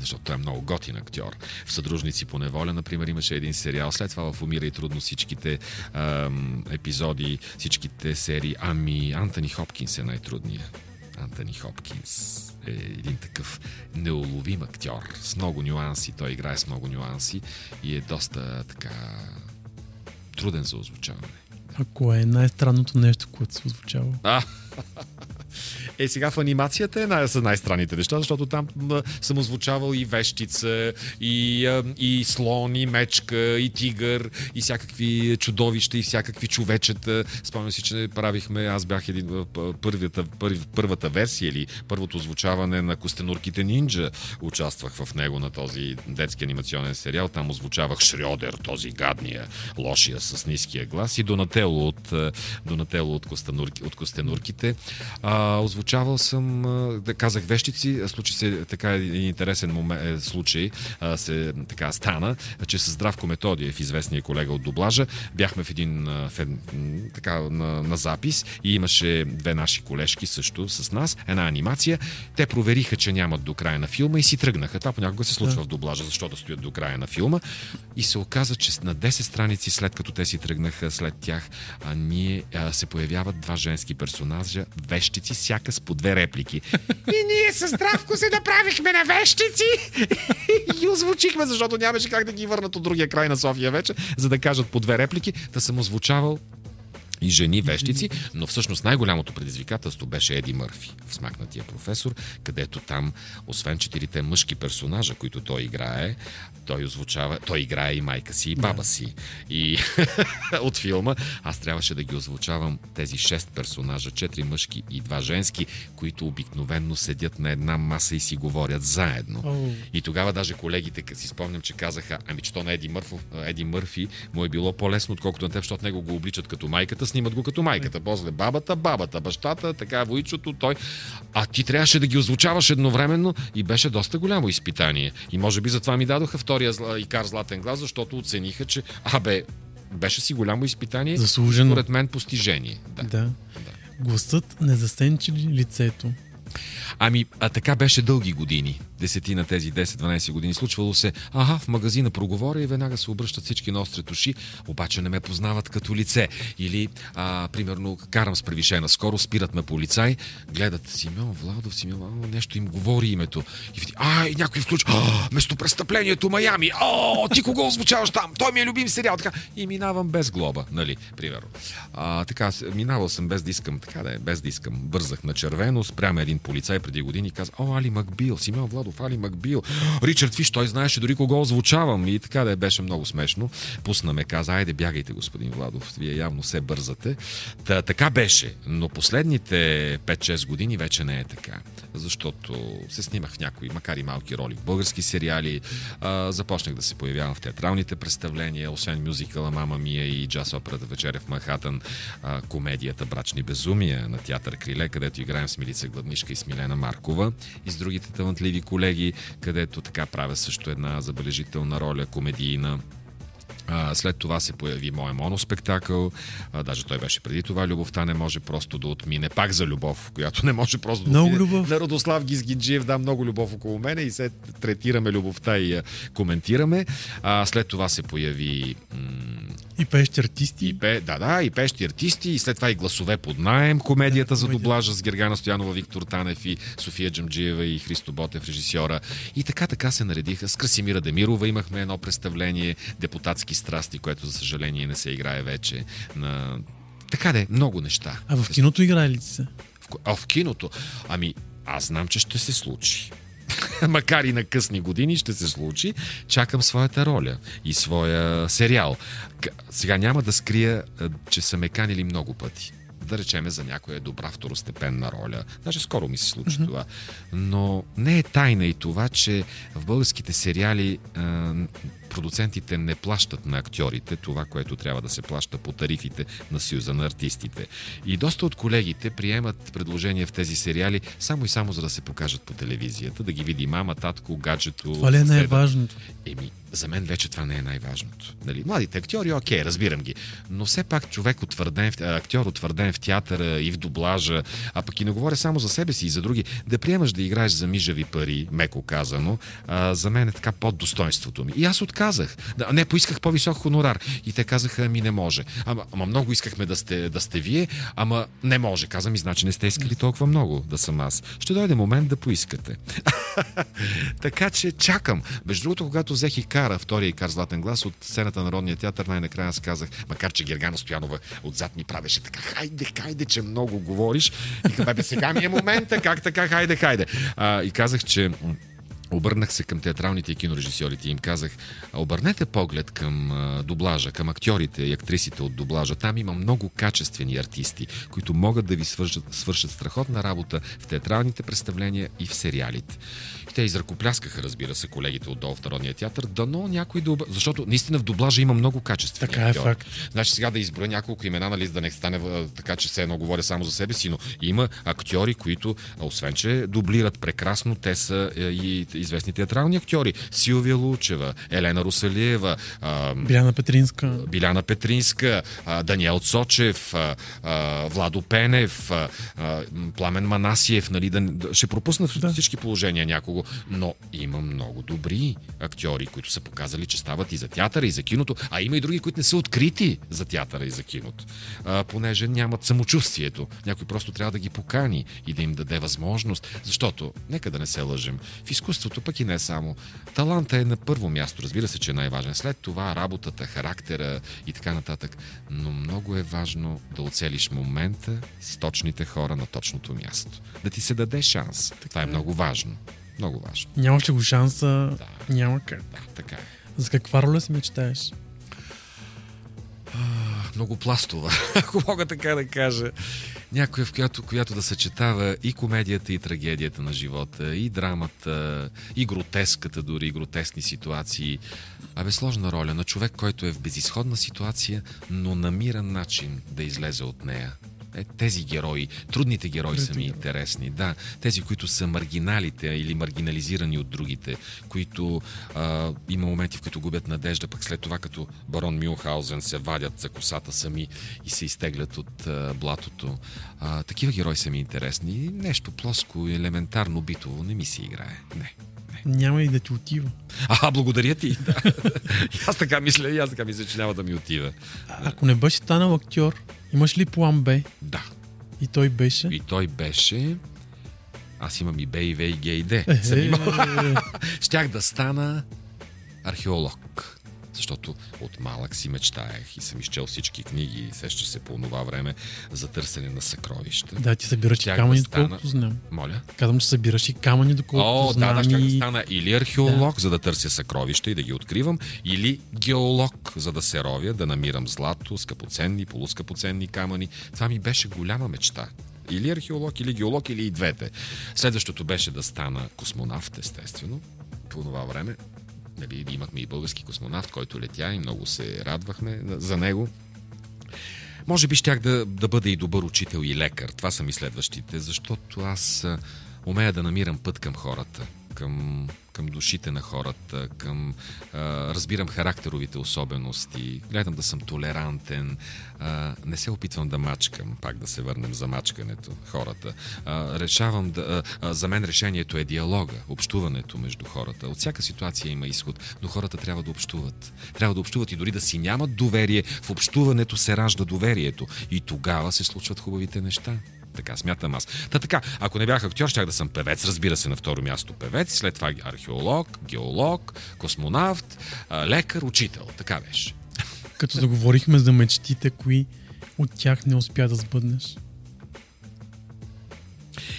защото той е много готин актьор. В Съдружници по неволя, например, имаше един сериал, след това в Умира и трудно всичките ем, епизоди, всичките серии. Ами Антони Хопкинс е най-трудният. Антони Хопкинс е един такъв неуловим актьор. С много нюанси, той играе с много нюанси и е доста така труден за озвучаване. А кое е най-странното нещо, което се озвучава? А, Е, сега в анимацията е най- са най-странните неща, защото там а, съм озвучавал и вещица, и, а, и слон, и мечка, и тигър, и всякакви чудовища, и всякакви човечета. Спомням си, че правихме, аз бях един, първата, първ, първата версия или първото озвучаване на Костенурките нинджа. Участвах в него на този детски анимационен сериал. Там озвучавах Шрьодер, този гадния, лошия с ниския глас, и Донателло от, Донателло от, Костенурки, от Костенурките. А, озвучавал съм, да казах вещици, случи се така един интересен момент, случай се така стана, че с Здравко Методиев, известният колега от дублажа, бяхме в един в ед, така, на, на запис и имаше две наши колежки също с нас, една анимация. Те провериха, че нямат до края на филма и си тръгнаха. Това понякога се случва да. в дублажа, защото стоят до края на филма, и се оказа, че на десет страници след като те си тръгнаха след тях, а, ние а, се появяват два женски персонажа, вещици, всяка с по две реплики. И ние със Здравко се направихме на вещици и озвучихме, защото нямаше как да ги върнат от другия край на София вече, за да кажат по две реплики. Да съм озвучавал и жени вещици, но всъщност най-голямото предизвикателство беше Еди Мърфи в "Смакнатия професор", където там, освен четирите мъжки персонажа, които той играе, той озвучава, той играе и майка си, и баба си. И от филма аз трябваше да ги озвучавам тези шест персонажа, четири мъжки и два женски, които обикновенно седят на една маса и си говорят заедно. Oh. И тогава даже колегите, като си спомням, че казаха: ами че то на Еди Мърфи, Еди Мърфи му е било по-лесно, отколкото на теб, защото него го обличат като майката, снимат го като майката, после бабата, бабата, бащата, така войчото, той. А ти трябваше да ги озвучаваш едновременно и беше доста голямо изпитание. И може би затова ми дадоха втория Икар златен глас, защото оцениха, че абе, беше си голямо изпитание, заслужено, според мен постижение. Да. Да. Да. Гласът не застенчи лицето. Ами, а така беше дълги години. Десетина тези десет-дванайсет години. Случвало се, аха, в магазина проговоря и веднага се обръщат всички на острите уши, обаче не ме познават като лице. Или, а, примерно, карам с превишена скорост, спират ме полицай, гледат Симеон Владов, Симеон, нещо им говори името. И види, ай, някой включва, местопрестъплението Майами, о, ти кого озвучаваш там, той ми е любим сериал, така. И минавам без глоба, нали, примерно. А, така, минавал съм без да искам, така да е, без да искам. Бързах на червено, спрям един полицай преди години и каза: о, Али Макбил, Симеон Владов, Али Макбил, Ричард Фиш, той знаеше дори кого озвучавам. И така да беше много смешно. Пусна ме, каза: айде, бягайте, господин Владов, вие явно се бързате. Та, така беше, но последните пет-шест години вече не е така. Защото се снимах в някои, макар и малки роли в български сериали, а, започнах да се появявам в театралните представления, освен мюзикъла "Мама Мия" и джаз операта "Вечеря в Манхатън", а, комедията "Брачни безумия" на театър Криле, където играем с Милица Гладнишка и с Милена Маркова и с другите талантливи колеги, където така правя също една забележителна роля комедийна. След това се появи моят моноспектакъл, даже той беше преди това, "Любовта не може просто да отмине", пак за любов, която не може просто да отмине. На Радослав Гизгинджиев, да, много любов около мене и се третираме любовта и я коментираме. След това се появи м- и пеещи артисти. И пе... Да, да, и пеещи артисти, и след това и "Гласове под наем", комедията, да, за доблажа с Гергана Стоянова, Виктор Танев и София Джамджиева и Христо Ботев, режисьора. И така, така се наредиха. С Красимира Демирова имахме едно представление, "Депутатски страсти", което за съжаление не се играе вече. На... Така де, много неща. А в киното играе ли се? В... А в киното? Ами, аз знам, че ще се случи. Макар и на късни години ще се случи. Чакам своята роля и своя сериал. Сега няма да скрия, че са ме канили много пъти. Да речеме за някоя добра второстепенна роля. Даже скоро ми се случи uh-huh. това. Но не е тайна и това, че в българските сериали а, продуцентите не плащат на актьорите това, което трябва да се плаща по тарифите на Съюза на артистите. И доста от колегите приемат предложения в тези сериали само и само за да се покажат по телевизията, да ги види мама, татко, гаджето. Това ли е най-важното? Еми, за мен вече това не е най-важното. Нали? Младите актьори, окей, разбирам ги. Но все пак човек утвърден, актьор утвърден в театъра и в доблажа, а пък и не говоря само за себе си и за други, да приемаш да играеш за мижави пари, меко казано, а, за мен е така под достойнството ми. И аз отказах. Да, не, поисках по-висок хонорар. И те казаха: ами не може. Ама, ама много искахме да сте, да сте вие, ама не може. Казвам: и значи не сте искали толкова много да съм аз. Ще дойде момент да поискате. Така че чакам. Между другото, когато взех и втория Икар златен глас от сцената на Народния театър, най-накрая аз казах, макар че Гергана Стоянова отзад ми правеше така: хайде, хайде, че много говориш. И казах: бе, сега ми е момента, как така, хайде, хайде. А, и казах, че обърнах се към театралните и кинорежисьорите и им казах: обърнете поглед към доблажа, към актьорите и актрисите от доблажа. Там има много качествени артисти, които могат да ви свършат, свършат страхотна работа в театралните представления и в сериалите. И те изръкопляскаха, разбира се, колегите отдолу в Народния театър, дано някой да... Об... Защото наистина в доблажа има много качествени актьори. Така е факт. Значи сега да изброя няколко имена, нали, да не стане така, че все едно говоря само за себе си, но има актьори, които, освен че дублират прекрасно, те са и известни театрални актьори. Силвия Лучева, Елена Русалиева, Биляна Петринска, Биляна Петринска, Даниел Цочев, Владо Пенев, Пламен Манасиев, нали, да... ще пропусна да. всички положения някого, но има много добри актьори, които са показали, че стават и за театъра, и за киното, а има и други, които не са открити за театъра и за киното, понеже нямат самочувствието. Някой просто трябва да ги покани и да им даде възможност, защото, нека да не се лъжем, в изкуството творчеството, пък и не само. Таланта е на първо място, разбира се, че е най-важен. След това работата, характера и така нататък. Но много е важно да оцелиш момента с точните хора на точното място. Да ти се даде шанс. Това е много важно. Много важно. Нямаш ли го шанса? Да. Няма как. Да, така е. За каква роля си мечтаеш? Много пластова, ако мога така да кажа. Някоя, в която, която да съчетава и комедията, и трагедията на живота, и драмата, и гротеската, дори и гротесни ситуации. Абе, сложна роля на човек, който е в безизходна ситуация, но намира начин да излезе от нея. Е, тези герои, трудните герои Трудни са ми герои. интересни. Да, тези, които са маргиналите или маргинализирани от другите, които а, има моменти, в които губят надежда, пък след това като барон Мюнхаузен се вадят за косата сами и се изтеглят от а, блатото. А, такива герои са ми интересни. Нещо плоско, елементарно, битово не ми се играе. Не. Няма и да ти отива. А, благодаря ти. аз така мисля, и аз така мисля, че няма да ми отива. А, ако не беше станал актьор, имаш ли план Б? Да. И той беше? И той беше... Аз имам и Б, и В, и Г, и Д. Щях да стана археолог. Защото от малък си мечтаях и съм изчел всички книги и сеща се по това време за търсене на съкровища. Да, ти събираш и камъни, доколкото знам. Моля? Казвам, че събираш и камъни, доколкото знам. О, да, да, ще стана или археолог, да. За да търся съкровища и да ги откривам, или геолог, за да се ровя, да намирам злато, скъпоценни, полускъпоценни камъни. Това ми беше голяма мечта. Или археолог, или геолог, или и двете. Следващото беше да стана космонавт, естествено, по това време. Нали, имахме и български космонавт, който летя и много се радвахме за него. Може би щях да, да бъда и добър учител и лекар. Това са ми следващите, защото аз умея да намирам път към хората, към, към душите на хората, към а, разбирам характеровите особености, гледам да съм толерантен, а, не се опитвам да мачкам, пак да се върнем за мачкането хората. А, решавам да, а, за мен решението е диалога, общуването между хората. От всяка ситуация има изход, но хората трябва да общуват. Трябва да общуват и дори да си нямат доверие, в общуването се ражда доверието и тогава се случват хубавите неща. Така смятам аз. Та така, ако не бях актьор, щях да съм певец, разбира се, на второ място певец, след това археолог, геолог, космонавт, лекар, учител. Така беше. Като заговорихме за мечтите, кои от тях не успя да сбъднеш?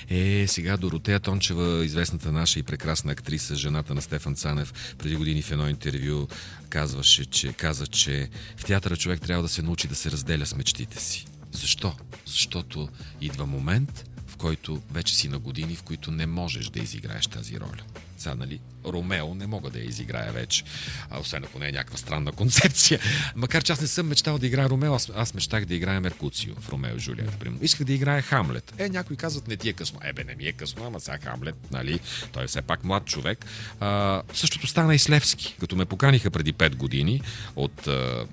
Е, сега Доротея Тончева, известната наша и прекрасна актриса, жената на Стефан Цанев, преди години в едно интервю казваше, че, каза, че в театъра човек трябва да се научи да се разделя с мечтите си. Защо? Защото идва момент, в който вече си на години, в които не можеш да изиграеш тази роля. Сега, нали, Ромео не мога да я изиграя вече, а освен ако не е някаква странна концепция. Макар че аз не съм мечтал да играя Ромео, аз, аз мечтах да играя Меркуцио в Ромео и Жулиет. Примерно. Исках да играя Хамлет. Е, някои казват, не ти е късно. Е, бе, не ми е късно, ама сега Хамлет, нали, той е все пак млад човек. А, същото стана и с Левски. Като ме поканиха преди пет години от... А,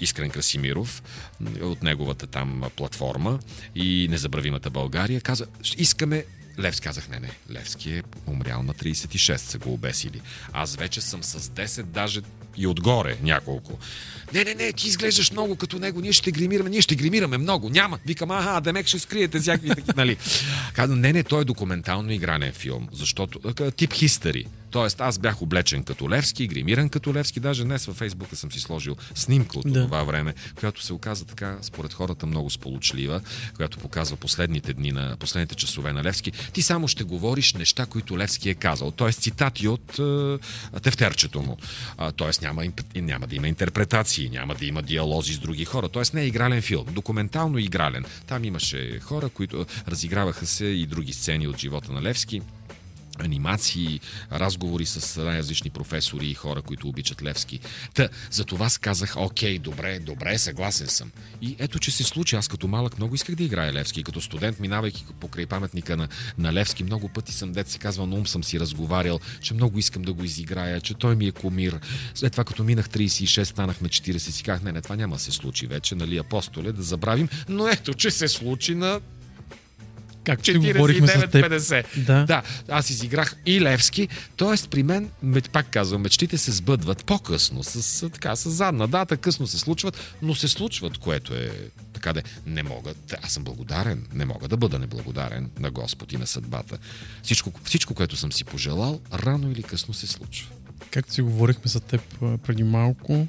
Искрен Красимиров от неговата там платформа и Незабравимата България каза, искаме Левски. Казах, не, не, Левски е умрял на тридесет и шест, са го обесили. Аз вече съм с десет, даже и отгоре няколко. Не, не, не, ти изглеждаш много като него, ние ще гримираме, ние ще гримираме много, няма. Викам, аха, демек ще скриете всякакви таки, нали. Казвам, не, не, той е документално игранен филм, защото тип хистъри. Тоест, аз бях облечен като Левски, гримиран като Левски, даже днес във Фейсбука съм си сложил снимка от да. това време, която се оказа така, според хората, много сполучлива, която показва последните дни, на последните часове на Левски. Ти само ще говориш неща, които Левски е казал. Тоест, цитати от е, тефтерчето му. А, тоест, няма, няма да има интерпретации, няма да има диалози с други хора. Тоест, не е игрален филм, документално игрален. Там имаше хора, които разиграваха се и други сцени от живота на Левски. Анимации, разговори с различни професори и хора, които обичат Левски. Та, за това казах, окей, добре, добре, съгласен съм. И ето, че се случи. Аз като малък много исках да играя Левски. Като студент, минавайки покрай паметника на, на Левски, много пъти съм дет се казва, но ум съм си разговарял, че много искам да го изиграя, че той ми е кумир. След това, като минах тридесет и шест, станахме четиридесет, си казах, не, не, това няма да се случи вече, нали, апостоле, да забравим. Но ето, че се случи на... Както говорихме с теб. Да. да, аз изиграх и Левски, т.е. при мен, пак казвам, мечтите се сбъдват по-късно, с, така, с задна дата, късно се случват, но се случват, което е така де. Не мога. Аз съм благодарен. Не мога да бъда неблагодарен на Господ и на съдбата. Всичко, всичко, което съм си пожелал, рано или късно се случва. Както си говорихме с теб преди малко,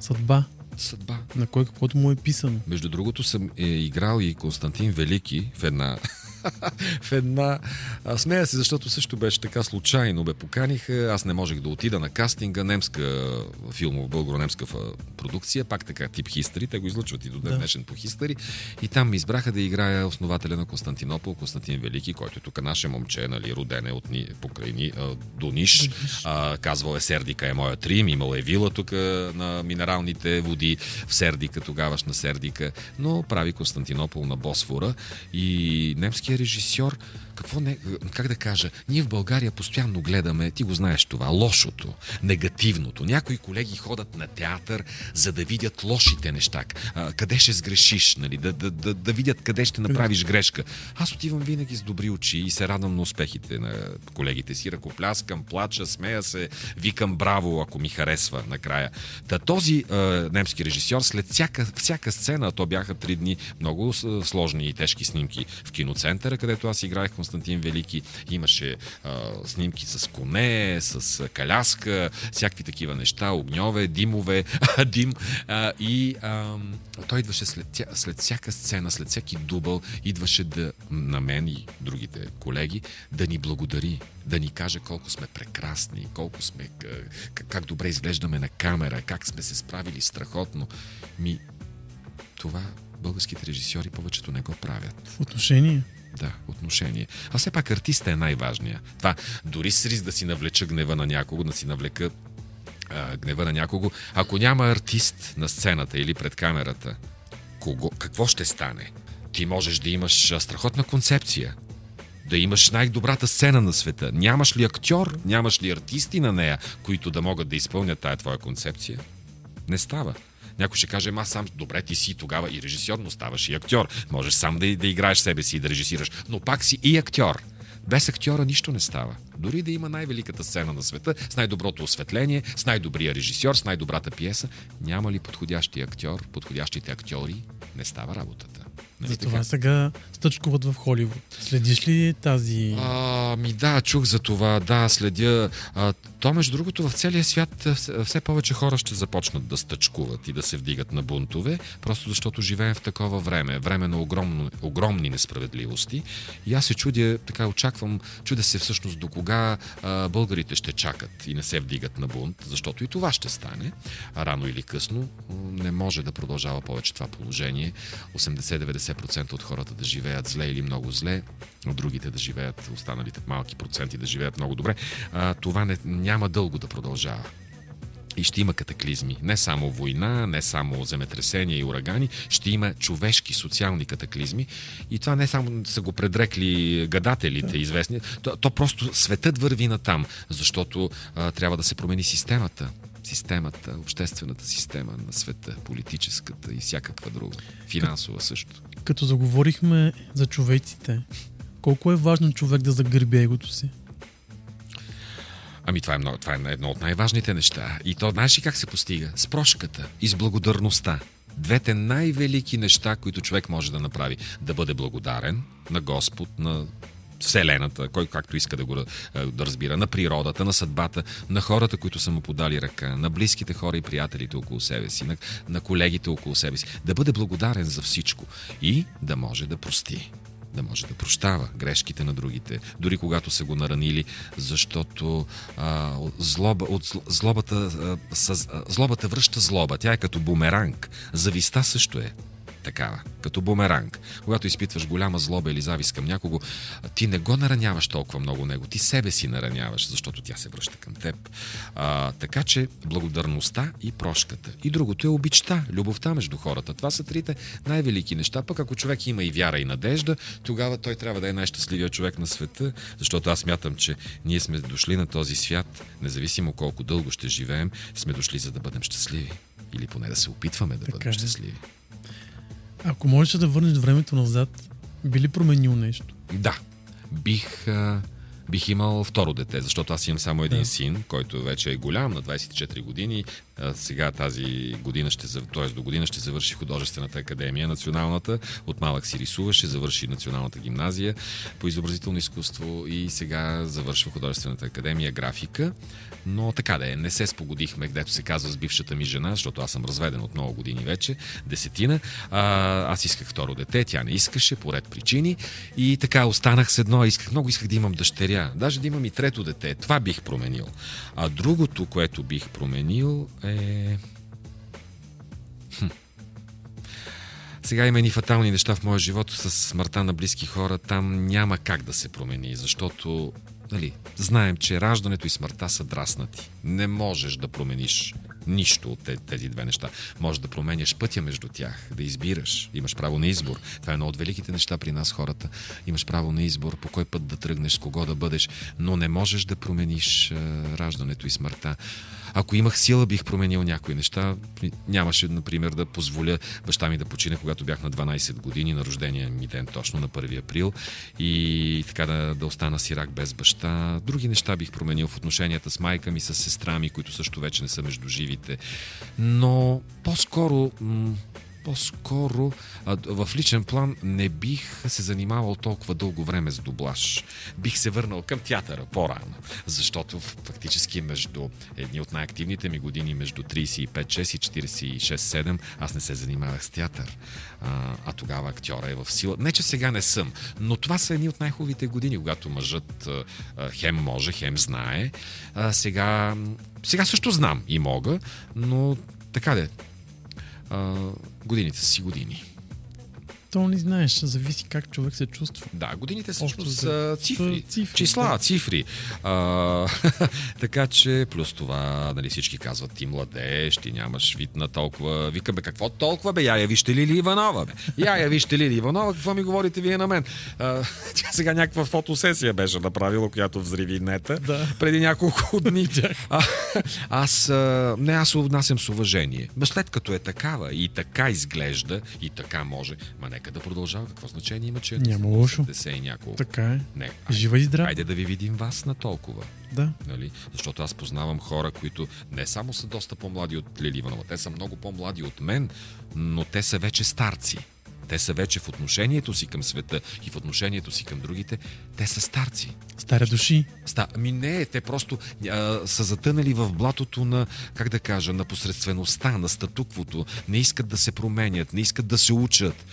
съдба. Съдба. На кой каквото му е писано. Между другото съм е играл и Константин Велики в една... в една... А, смея се, защото също беше така случайно. Бе поканиха, аз не можех да отида на кастинга, немска филмова, българо-немска продукция, пак така тип хистъри, те го излъчват и до ден днешен да. По хистъри. И там ми избраха да играя основателя на Константинопол, Константин Велики, който тук наше момче, нали, роден е от ни, покрайни Дуниш. А, казвал е Сердика е моя Трим, имал е вила тук на минералните води в Сердика, тогавашна Сердика, но прави Константинопол на Босфора и немския режисьор, какво не, как да кажа, ние в България постоянно гледаме, ти го знаеш това, лошото, негативното. Някои колеги ходят на театър, за да видят лошите неща. А, къде ще сгрешиш, нали? да, да, да, да видят къде ще направиш грешка. Аз отивам винаги с добри очи и се радвам на успехите на колегите си. Ръкопляскам, плача, смея се, викам браво, ако ми харесва накрая. Та този а, немски режисьор след всяка, всяка сцена, то бяха три дни много сложни и тежки снимки в киноцентър, където аз играех Константин Велики. Имаше а, снимки с коне, с каляска, всякакви такива неща, огньове, димове, дим. А, и а, той идваше след, след всяка сцена, след всеки дубъл, идваше да, на мен и другите колеги, да ни благодари, да ни каже колко сме прекрасни, колко сме, как, как добре изглеждаме на камера, как сме се справили страхотно. Ми, това българските режисьори повечето не го правят. В отношение? Да, отношение. А все пак артиста е най-важния. Това, дори с риск да си навлеча гнева на някого, да си навлека а, гнева на някого, ако няма артист на сцената или пред камерата, кого, какво ще стане? Ти можеш да имаш страхотна концепция, да имаш най-добрата сцена на света. Нямаш ли актьор, нямаш ли артисти на нея, които да могат да изпълнят тая твоя концепция? Не става. Някой ще каже, аз сам, добре, ти си тогава и режисьор, но ставаш и актьор. Можеш сам да, да играеш себе си и да режисираш, но пак си и актьор. Без актьора нищо не става. Дори да има най-великата сцена на света, с най-доброто осветление, с най-добрия режисьор, с най-добрата пиеса, няма ли подходящия актьор, подходящите актьори, не става работата. Затова сега стъчкуват в Холивуд. Следиш ли тази... А, ми да, чух за това, да, следя. А, то, между другото, в целия свят все повече хора ще започнат да стъчкуват и да се вдигат на бунтове, просто защото живеем в такова време. Време на огромно, огромни несправедливости. И аз се чудя, така очаквам, чудя се всъщност до кога а, българите ще чакат и не се вдигат на бунт, защото и това ще стане. А рано или късно не може да продължава повече това положение. осемдесет до деветдесет процента от хората да живеят зле или много зле, но другите да живеят, останалите малки проценти да живеят много добре. А, това не, няма дълго да продължава. И ще има катаклизми. Не само война, не само земетресения и урагани, ще има човешки, социални катаклизми. И това не само са го предрекли гадателите, да. Известни, то, то просто светът върви натам, защото а, трябва да се промени системата. Системата, обществената система на света, политическата и всякаква друга. Финансова също. Като заговорихме за човеците, колко е важно човек да загърби егото си? Ами това е, много, това е едно от най-важните неща. И то, знаеш ли как се постига? С прошката и с благодарността. Двете най-велики неща, които човек може да направи. Да бъде благодарен на Господ, на Вселената, кой както иска да го да разбира, на природата, на съдбата, на хората, които са му подали ръка, на близките хора и приятелите около себе си, на, на колегите около себе си. Да бъде благодарен за всичко и да може да прости. Да може да прощава грешките на другите, дори когато са го наранили, защото а, злоба, от злобата, а, съз, а, злобата връща злоба. Тя е като бумеранг. Зависта също е такава, като бумеранг. Когато изпитваш голяма злоба или завист към някого, ти не го нараняваш толкова много него, ти себе си нараняваш, защото тя се връща към теб. А, така че благодарността и прошката. И другото е обичта, любовта между хората. Това са трите най-велики неща. Пък ако човек има и вяра и надежда, тогава той трябва да е най-щастливия човек на света, защото аз смятам, че ние сме дошли на този свят, независимо колко дълго ще живеем, сме дошли за да бъдем щастливи. Или поне да се опитваме да така бъдем щастливи. Ако можеш да върнеш времето назад, би ли променил нещо? Да. Бих, а, бих имал второ дете, защото аз имам само един да. син, който вече е голям, на двайсет и четири години, сега тази година, ще, т.е. до година ще завърши художествената академия националната. От малък си рисуваше, завърши националната гимназия по изобразително изкуство и сега завършва художествената академия графика. Но така да е, не се спогодихме, където се казва, с бившата ми жена, защото аз съм разведен от много години вече, десетина. А, аз исках второ дете, тя не искаше по ред причини и така останах с едно. Исках, много исках да имам дъщеря, даже да имам и трето дете. Това бих променил. А другото, което бих променил е... Хм. Сега има и фатални неща в моя живот с смъртта на близки хора. Там няма как да се промени, защото... Нали, знаем, че раждането и смъртта са драснати. Не можеш да промениш нищо от тези две неща. Можеш да промениш пътя между тях, да избираш. Имаш право на избор. Това е едно от великите неща при нас, хората. Имаш право на избор, по кой път да тръгнеш, с кого да бъдеш, но не можеш да промениш е, раждането и смъртта. Ако имах сила, бих променил някои неща. Нямаше, например, да позволя баща ми да почине, когато бях на дванайсет години, на рождения ми ден точно, на първи април, и така да, да остана сирак без баща. Други неща бих променил в отношенията с майка ми, с сестра ми, които също вече не са между живите. Но по-скоро... По-скоро в личен план не бих се занимавал толкова дълго време с дублаж. Бих се върнал към театъра по-рано, защото фактически между едни от най-активните ми години, между трийсет и пет шест и четирийсет и шест седем, аз не се занимавах с театър. А, а тогава актьора е в сила. Не, че сега не съм, но това са едни от най-хубавите години, когато мъжът а, хем може, хем знае. А, сега, сега също знам и мога, но така де. А, годините са си години. То не знаеш, зависи как човек се чувства. Да, годините всъщност са цифри, цифри, числа, да. цифри. А, така че, плюс това, нали, всички казват, ти младеж, ти нямаш вид на толкова. Викаме, какво толкова бе? Я я вижте ли ли Иванова бе? Я я вижте ли ли Иванова? Какво ми говорите вие на мен? А, тя сега някаква фотосесия беше направила, която взриви нета, да, преди няколко дни. а, аз, не, аз отнасям с уважение. Бе, след като е такава и така изглежда, и така може, ма не да продължава. Какво значение има, че няма лошо. И няколко. Така е. Не, айде, жива и здрава. Хайде да ви видим вас на толкова. Да. Нали? Защото аз познавам хора, които не само са доста по-млади от Лили Иванова, те са много по-млади от мен, но те са вече старци. Те са вече в отношението си към света и в отношението си към другите. Те са старци. Стари души. Ста... Ами не, те просто а, са затънали в блатото на, как да кажа, на посредствеността, на статуквото. Не искат да се променят, не искат да се учат.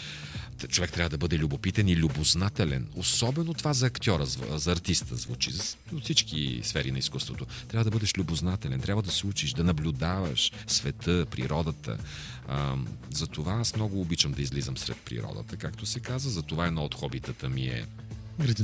Човек трябва да бъде любопитен и любознателен. Особено това за актьора, за артиста звучи, за всички сфери на изкуството. Трябва да бъдеш любознателен, трябва да се учиш, да наблюдаваш света, природата. Затова аз много обичам да излизам сред природата, както се каза. Затова едно от хобитата ми е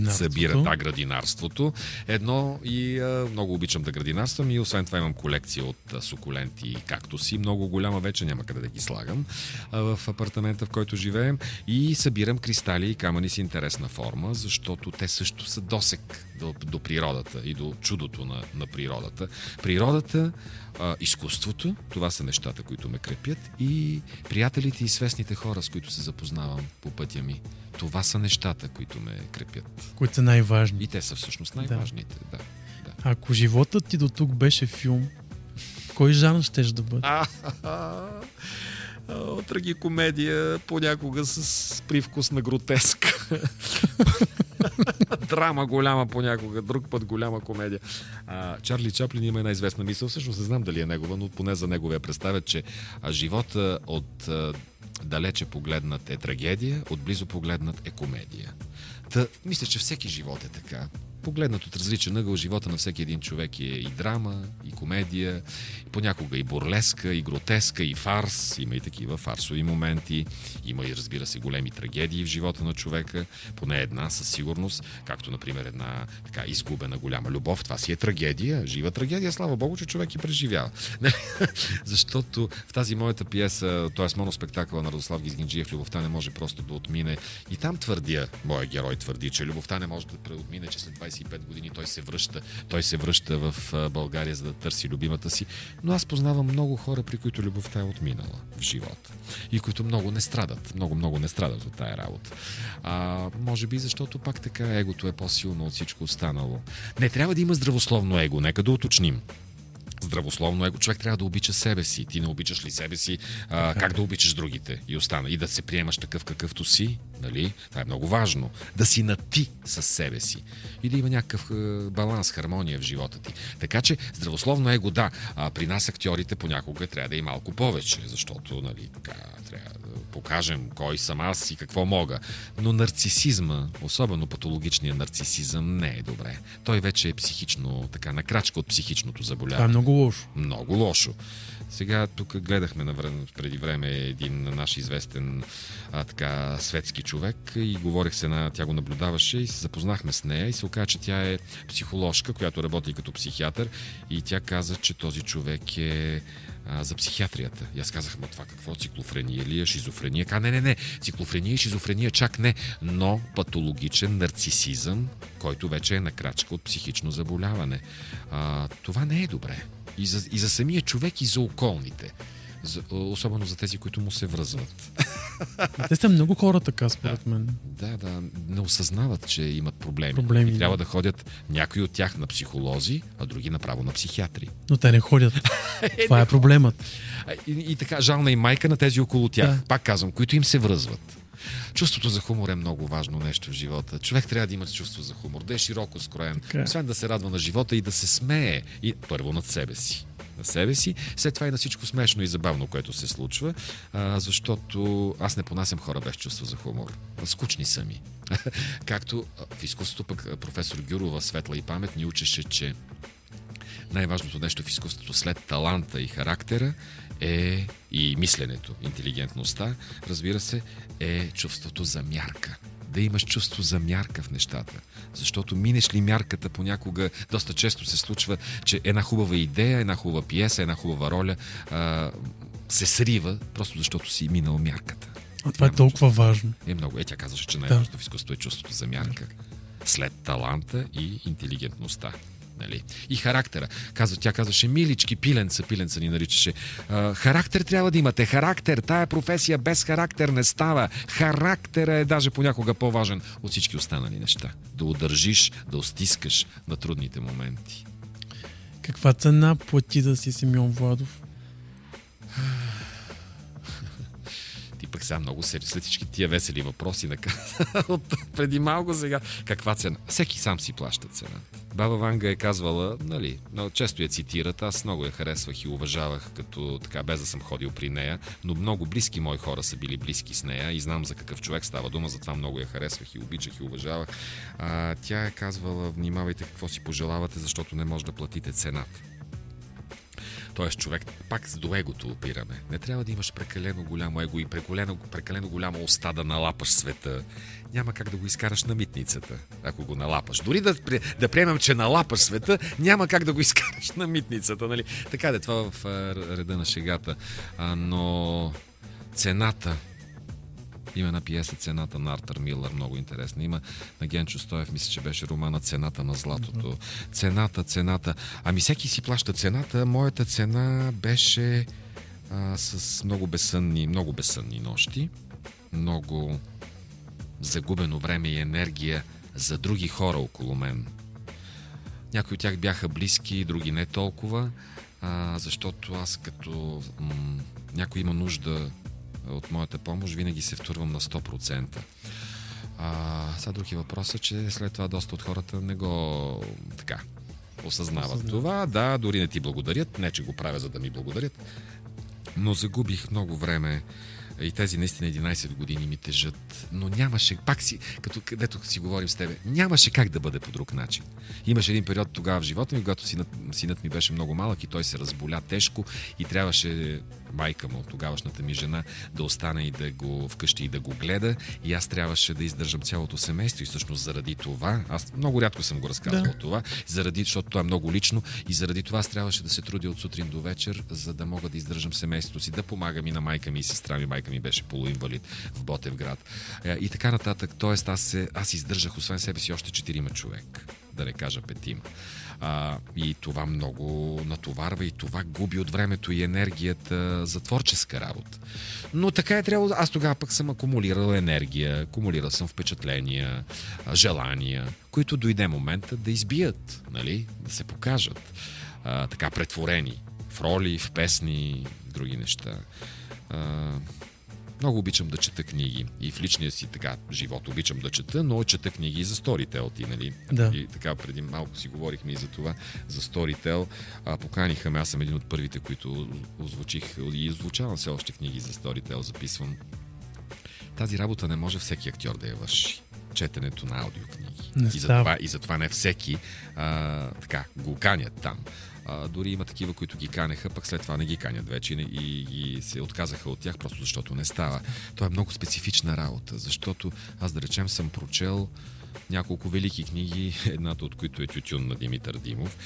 събира да, градинарството. Едно и а, много обичам да градинарствам и освен това имам колекция от а, сукуленти и кактуси. Много голяма, вече няма къде да ги слагам а, в апартамента, в който живеем. И събирам кристали и камъни с интересна форма, защото те също са досек до, до природата и до чудото на, на природата. Природата, а, изкуството, това са нещата, които ме крепят, и приятелите и свестните хора, с които се запознавам по пътя ми. Това са нещата, които ме крепят. Които са най-важни. И те са всъщност най-важните. Да. Да, да. Ако животът ти до тук беше филм, кой жанр щеш да бъде? Трагикомедия, понякога с привкус на гротеск. Драма голяма понякога, друг път голяма комедия. А, Чарли Чаплин има една известна мисъл, всъщност не знам дали е негова, но поне за неговия представят, че живота от... далече погледнат е трагедия, отблизо погледнат е комедия. Та, мисля, че всеки живот е така. Погледнат от различен ъгъл, живота на всеки един човек е и драма, и комедия, и понякога и бурлеска, и гротеска, и фарс. Има и такива фарсови моменти. Има и, разбира се, големи трагедии в живота на човека. Поне една със сигурност, както, например, една така изгубена голяма любов. Това си е трагедия, жива трагедия. Слава Богу, че човек и преживява. Защото в тази моята пиеса, т.е. моноспектакъла на Радослав Гизгинджиев, любовта не може просто да отмине. И там твърдя, моя герой твърди, че любовта не може да преотмине, че след двайсет и пет години той се връща. Той се връща в България, за да търси любимата си. Но аз познавам много хора, при които любовта е отминала в живота. И които много не страдат. Много-много не страдат от тая работа. А, може би защото пак така егото е по-силно от всичко останало. Не, трябва да има здравословно его. Нека да уточним. здравословно его. Човек трябва да обича себе си. Ти не обичаш ли себе си? А, как да обичаш другите? И остана. И да се приемаш такъв какъвто си. Нали? Това е много важно. Да си на ти със себе си. И да има някакъв баланс, хармония в живота ти. Така че здравословно его, да. А, при нас актьорите понякога трябва да и малко повече. Защото, нали, така, трябва да покажем кой съм аз и какво мога. Но нарцисизма, особено патологичният нарцисизъм, не е добре. Той вече е психично, така, на крачка от психичното заболяване. Това е много лошо. Много лошо. Сега тук гледахме навр... преди време един наш известен а, така, светски човек и говорих се на... Тя го наблюдаваше и се запознахме с нея и се оказа, че тя е психоложка, която работи като психиатър, и тя каза, че този човек е а, за психиатрията. И аз казах, ма това какво? Циклофрения ли е? Шизофрения? Ка, не, не, не. Циклофрения и шизофрения чак не. Но патологичен нарцисизъм, който вече е на крачка от психично заболяване. А, това не е добре. И за, и за самия човек, и за околните. За, особено за тези, които му се връзват. Те са много хора така, според да. мен. Да, да. Не осъзнават, че имат проблеми. проблеми и трябва да. да ходят някои от тях на психолози, а други направо на психиатри. Но те не ходят. Това е проблемът. И, и така, жална и майка на тези около тях. Да. Пак казвам, които им се връзват. Чувството за хумор е много важно нещо в живота. Човек трябва да има чувство за хумор, да е широко скроен, okay. освен да се радва на живота и да се смее. И първо над себе си. На себе си, след това и на всичко смешно и забавно, което се случва, а, защото аз не понасям хора без чувство за хумор. Скучни са ми. Както в изкуството пък професор Гюрова, светла и памет, ни учеше, че най-важното нещо в изкуството след таланта и характера е и мисленето, интелигентността, разбира се, е чувството за мярка. Да имаш чувство за мярка в нещата. Защото минеш ли мярката, понякога доста често се случва, че една хубава идея, една хубава пиеса, една хубава роля а, се срива, просто защото си минал мярката. А това е толкова чувство. Важно. Е, много. Е, тя казваше, че най-важното да. в изкуството е чувството за мярка. След таланта и интелигентността. Нали? И характера. Казва, тя казваше, милички, пиленца, пиленца ни наричаше. А, характер трябва да имате. Характер. Тая професия без характер не става. Характера е даже понякога по-важен от всички останали неща. Да удържиш, да остискаш на трудните моменти. Каква цена плати да си Симеон Владов? Ти пък сега много сериозно. След всички тия весели въпроси от преди малко сега. Каква цена? Всеки сам си плаща цената. Баба Ванга е казвала, нали, но често я цитират, аз много я харесвах и уважавах, като така, без да съм ходил при нея, но много близки мои хора са били близки с нея и знам за какъв човек става дума, затова много я харесвах и обичах и уважавах. А, тя е казвала, внимавайте какво си пожелавате, защото не може да платите цената. Тоест човек, пак с до егото опираме. Не трябва да имаш прекалено голямо его и прекалено, прекалено голяма уста да налапаш света. Няма как да го изкараш на митницата, ако го налапаш. Дори да, да приемем, че налапаш света, няма как да го изкараш на митницата. Нали? Така де, това в а, реда на шегата. А, но цената... Има една пиеса "Цената" на Артър Милър, много интересна. Има на Генчо Стоев, мисля, че беше романа "Цената на златото". Mm-hmm. Цената, цената. Ами всеки си плаща цената. Моята цена беше а, с много безсънни, много безсънни нощи, много загубено време и енергия за други хора около мен. Някои от тях бяха близки, други не толкова, а, защото аз като м- някой има нужда от моята помощ, винаги се втурвам на сто процента. А, сега други въпрос е, че след това доста от хората не го така осъзнават. Осъзнава. Това, да, дори не ти благодарят, не че го правя за да ми благодарят, но загубих много време и тези наистина единайсет години ми тежат, но нямаше, пак си, като където си говорим с тебе, нямаше как да бъде по друг начин. Имаше един период тогава в живота ми, когато синът, синът ми беше много малък и той се разболя тежко и трябваше майка му, тогавашната ми жена, да остане и да го вкъщи и да го гледа и аз трябваше да издържам цялото семейство и всъщност заради това, аз много рядко съм го разказвал да. това, заради, защото това е много лично и заради това аз трябваше да се трудя от сутрин до вечер, за да мога да издържам семейството си, да помагам и на майка ми и сестра ми, майка ми беше полуинвалид в Ботевград. И така нататък. Тоест аз, се, аз издържах освен себе си още четирима човек. Да не кажа петима. А, и това много натоварва и това губи от времето и енергията за творческа работа. Но така е трябвало. Аз тогава пък съм акумулирал енергия, акумулирал съм впечатления, желания, които дойде момента да избият, нали? Да се покажат. а, така претворени в роли, в песни, в други неща. А, много обичам да чета книги и в личния си така живот обичам да чета, но чета книги и за Storytel, нали? Да. И така преди малко си говорихме и за това, за Storytel. А, поканиха ме, аз съм един от първите, които озвучих и иззвучавам все още книги за Storytel, записвам. Тази работа не може всеки актьор да я върши. Четенето на аудиокниги. И затова, и затова не всеки а, така, го канят там. А, дори има такива, които ги канеха, пък след това не ги канят вече и, и, и се отказаха от тях, просто защото не става. Това е много специфична работа, защото аз, да речем, съм прочел няколко велики книги, едната от които е Тютюн на Димитър Димов.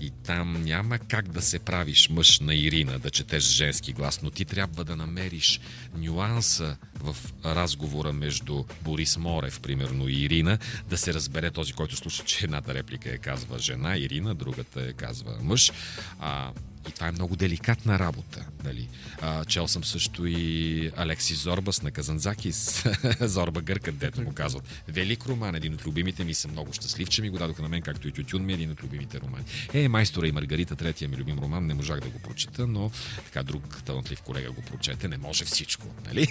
И там няма как да се правиш мъж на Ирина, да четеш женски глас, но ти трябва да намериш нюанса в разговора между Борис Морев, примерно, и Ирина, да се разбере този, който слуша, че едната реплика е казва жена, Ирина, другата е казва мъж. А, и това е много деликатна работа. Нали? А, чел съм също и Алекси Зорбас на Казанзакис, Зорба гъркът, дето му казват. Велик роман, един от любимите ми, съм много щастлив, че ми го дадоха на мен, както и Тютюн ми, един от любимите романи. Е, Майстора и Маргарита, третия ми любим роман, не можах да го прочета, но така друг талантлив колега го прочете, не може всичко, нали?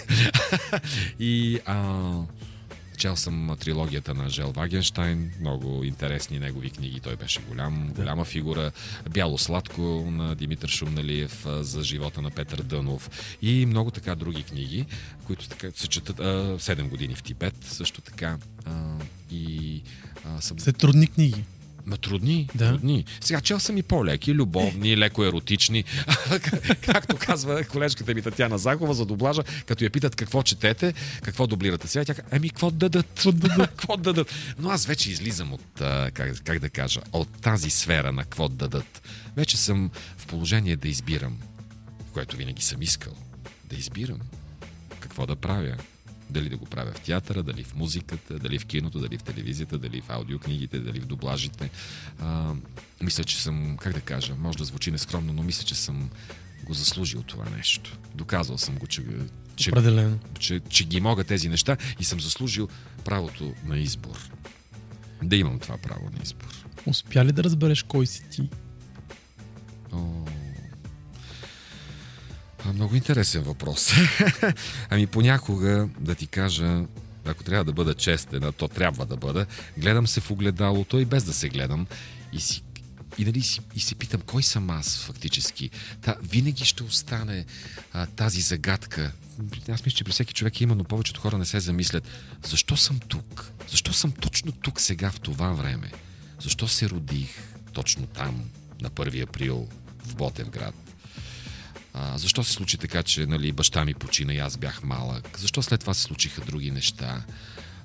И а, чел съм трилогията на Жел Вагенщайн, много интересни негови книги, той беше голям, да. голяма фигура. Бяло-сладко на Димитър Шумналиев, за живота на Петър Дънов и много така други книги, които така се четат а, седем години в Тибет, също така. А, и а, съм... След трудни книги. Ма трудни, да. трудни. Сега чел съм и по-леки, любовни, леко еротични. Както казва колежката ми Татяна Захова за доблажа, като я питат какво четете, какво дублирате сега, тя казва, ами какво дадат? Какво дадат? Но аз вече излизам от, как, как да кажа, от тази сфера на какво дадат. Вече съм в положение да избирам, което винаги съм искал. Да избирам какво да правя. Дали да го правя в театъра, дали в музиката, дали в киното, дали в телевизията, дали в аудиокнигите, дали в дублажите. А, мисля, че съм, как да кажа, може да звучи нескромно, но мисля, че съм го заслужил това нещо. Доказал съм го, че, че, че, че ги мога тези неща и съм заслужил правото на избор. Да имам това право на избор. Успя ли да разбереш кой си ти? О... Много интересен въпрос. Ами понякога, да ти кажа, ако трябва да бъда честен, то трябва да бъда, гледам се в огледалото и без да се гледам и си, и, нали, си, и си питам, кой съм аз фактически. Та, винаги ще остане а, тази загадка. Аз мисля, че при всеки човек има, но повечето хора не се замислят. Защо съм тук? Защо съм точно тук сега в това време? Защо се родих точно там, на първи април в Ботевград? А, защо се случи така, че нали, баща ми почина и аз бях малък? Защо след това се случиха други неща?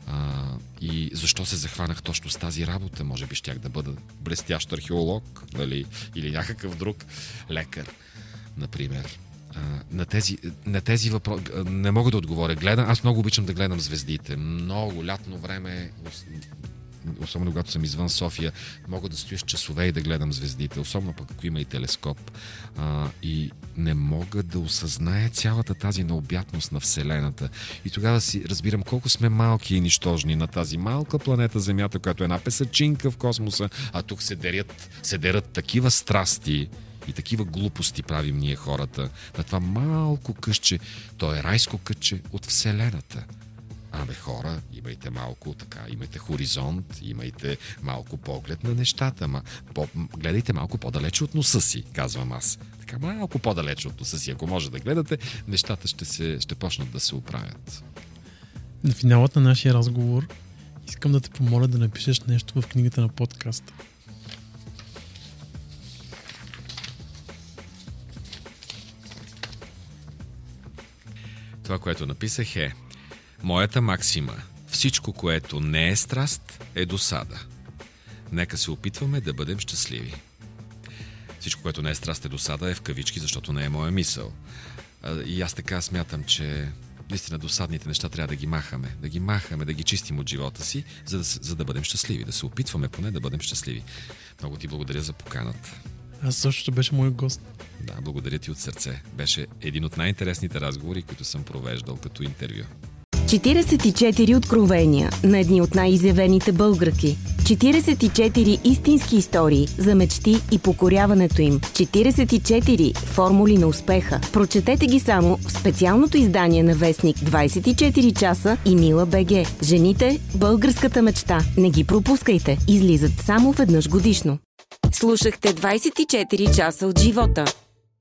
А, и защо се захванах точно с тази работа? Може би щях да бъда блестящ археолог, нали, или някакъв друг лекар, например. А, на тези, на тези въпроси не мога да отговоря. Гледам, аз много обичам да гледам звездите. Много лятно време... Особено когато съм извън София, мога да стоя с часове и да гледам звездите, особено пък ако има и телескоп. А, и не мога да осъзная цялата тази необятност на Вселената. И тогава си разбирам колко сме малки и нищожни на тази малка планета Земята, която е една песъчинка в космоса, а тук се дерят, се дерят такива страсти и такива глупости правим ние хората. На това малко кътче, то е райско кътче от Вселената. Абе хора, имайте малко така, имайте хоризонт, имайте малко поглед на нещата, ма, по, гледайте малко по-далече от носа си, казвам аз. Така малко по-далече от носа си, ако може да гледате, нещата ще, се, ще почнат да се оправят. На финалът на нашия разговор искам да те помоля да напишеш нещо в книгата на подкаста. Това, което написах е: моята максима – всичко, което не е страст, е досада. Нека се опитваме да бъдем щастливи. Всичко, което не е страст, е досада е в кавички, защото не е моя мисъл. И аз така смятам, че наистина досадните неща трябва да ги махаме. Да ги махаме, да ги чистим от живота си, за да, за да бъдем щастливи. Да се опитваме поне да бъдем щастливи. Много ти благодаря за поканата. Аз също беше мой гост. Да, благодаря ти от сърце. Беше един от най-интересните разговори, които съм провеждал като интервю. четиридесет и четири откровения на едни от най-изявените българки. четиридесет и четири истински истории за мечти и покоряването им. четиридесет и четири формули на успеха. Прочетете ги само в специалното издание на вестник двадесет и четири часа и Мила БГ. Жените – българската мечта. Не ги пропускайте. Излизат само веднъж годишно. Слушахте двадесет и четири часа от живота.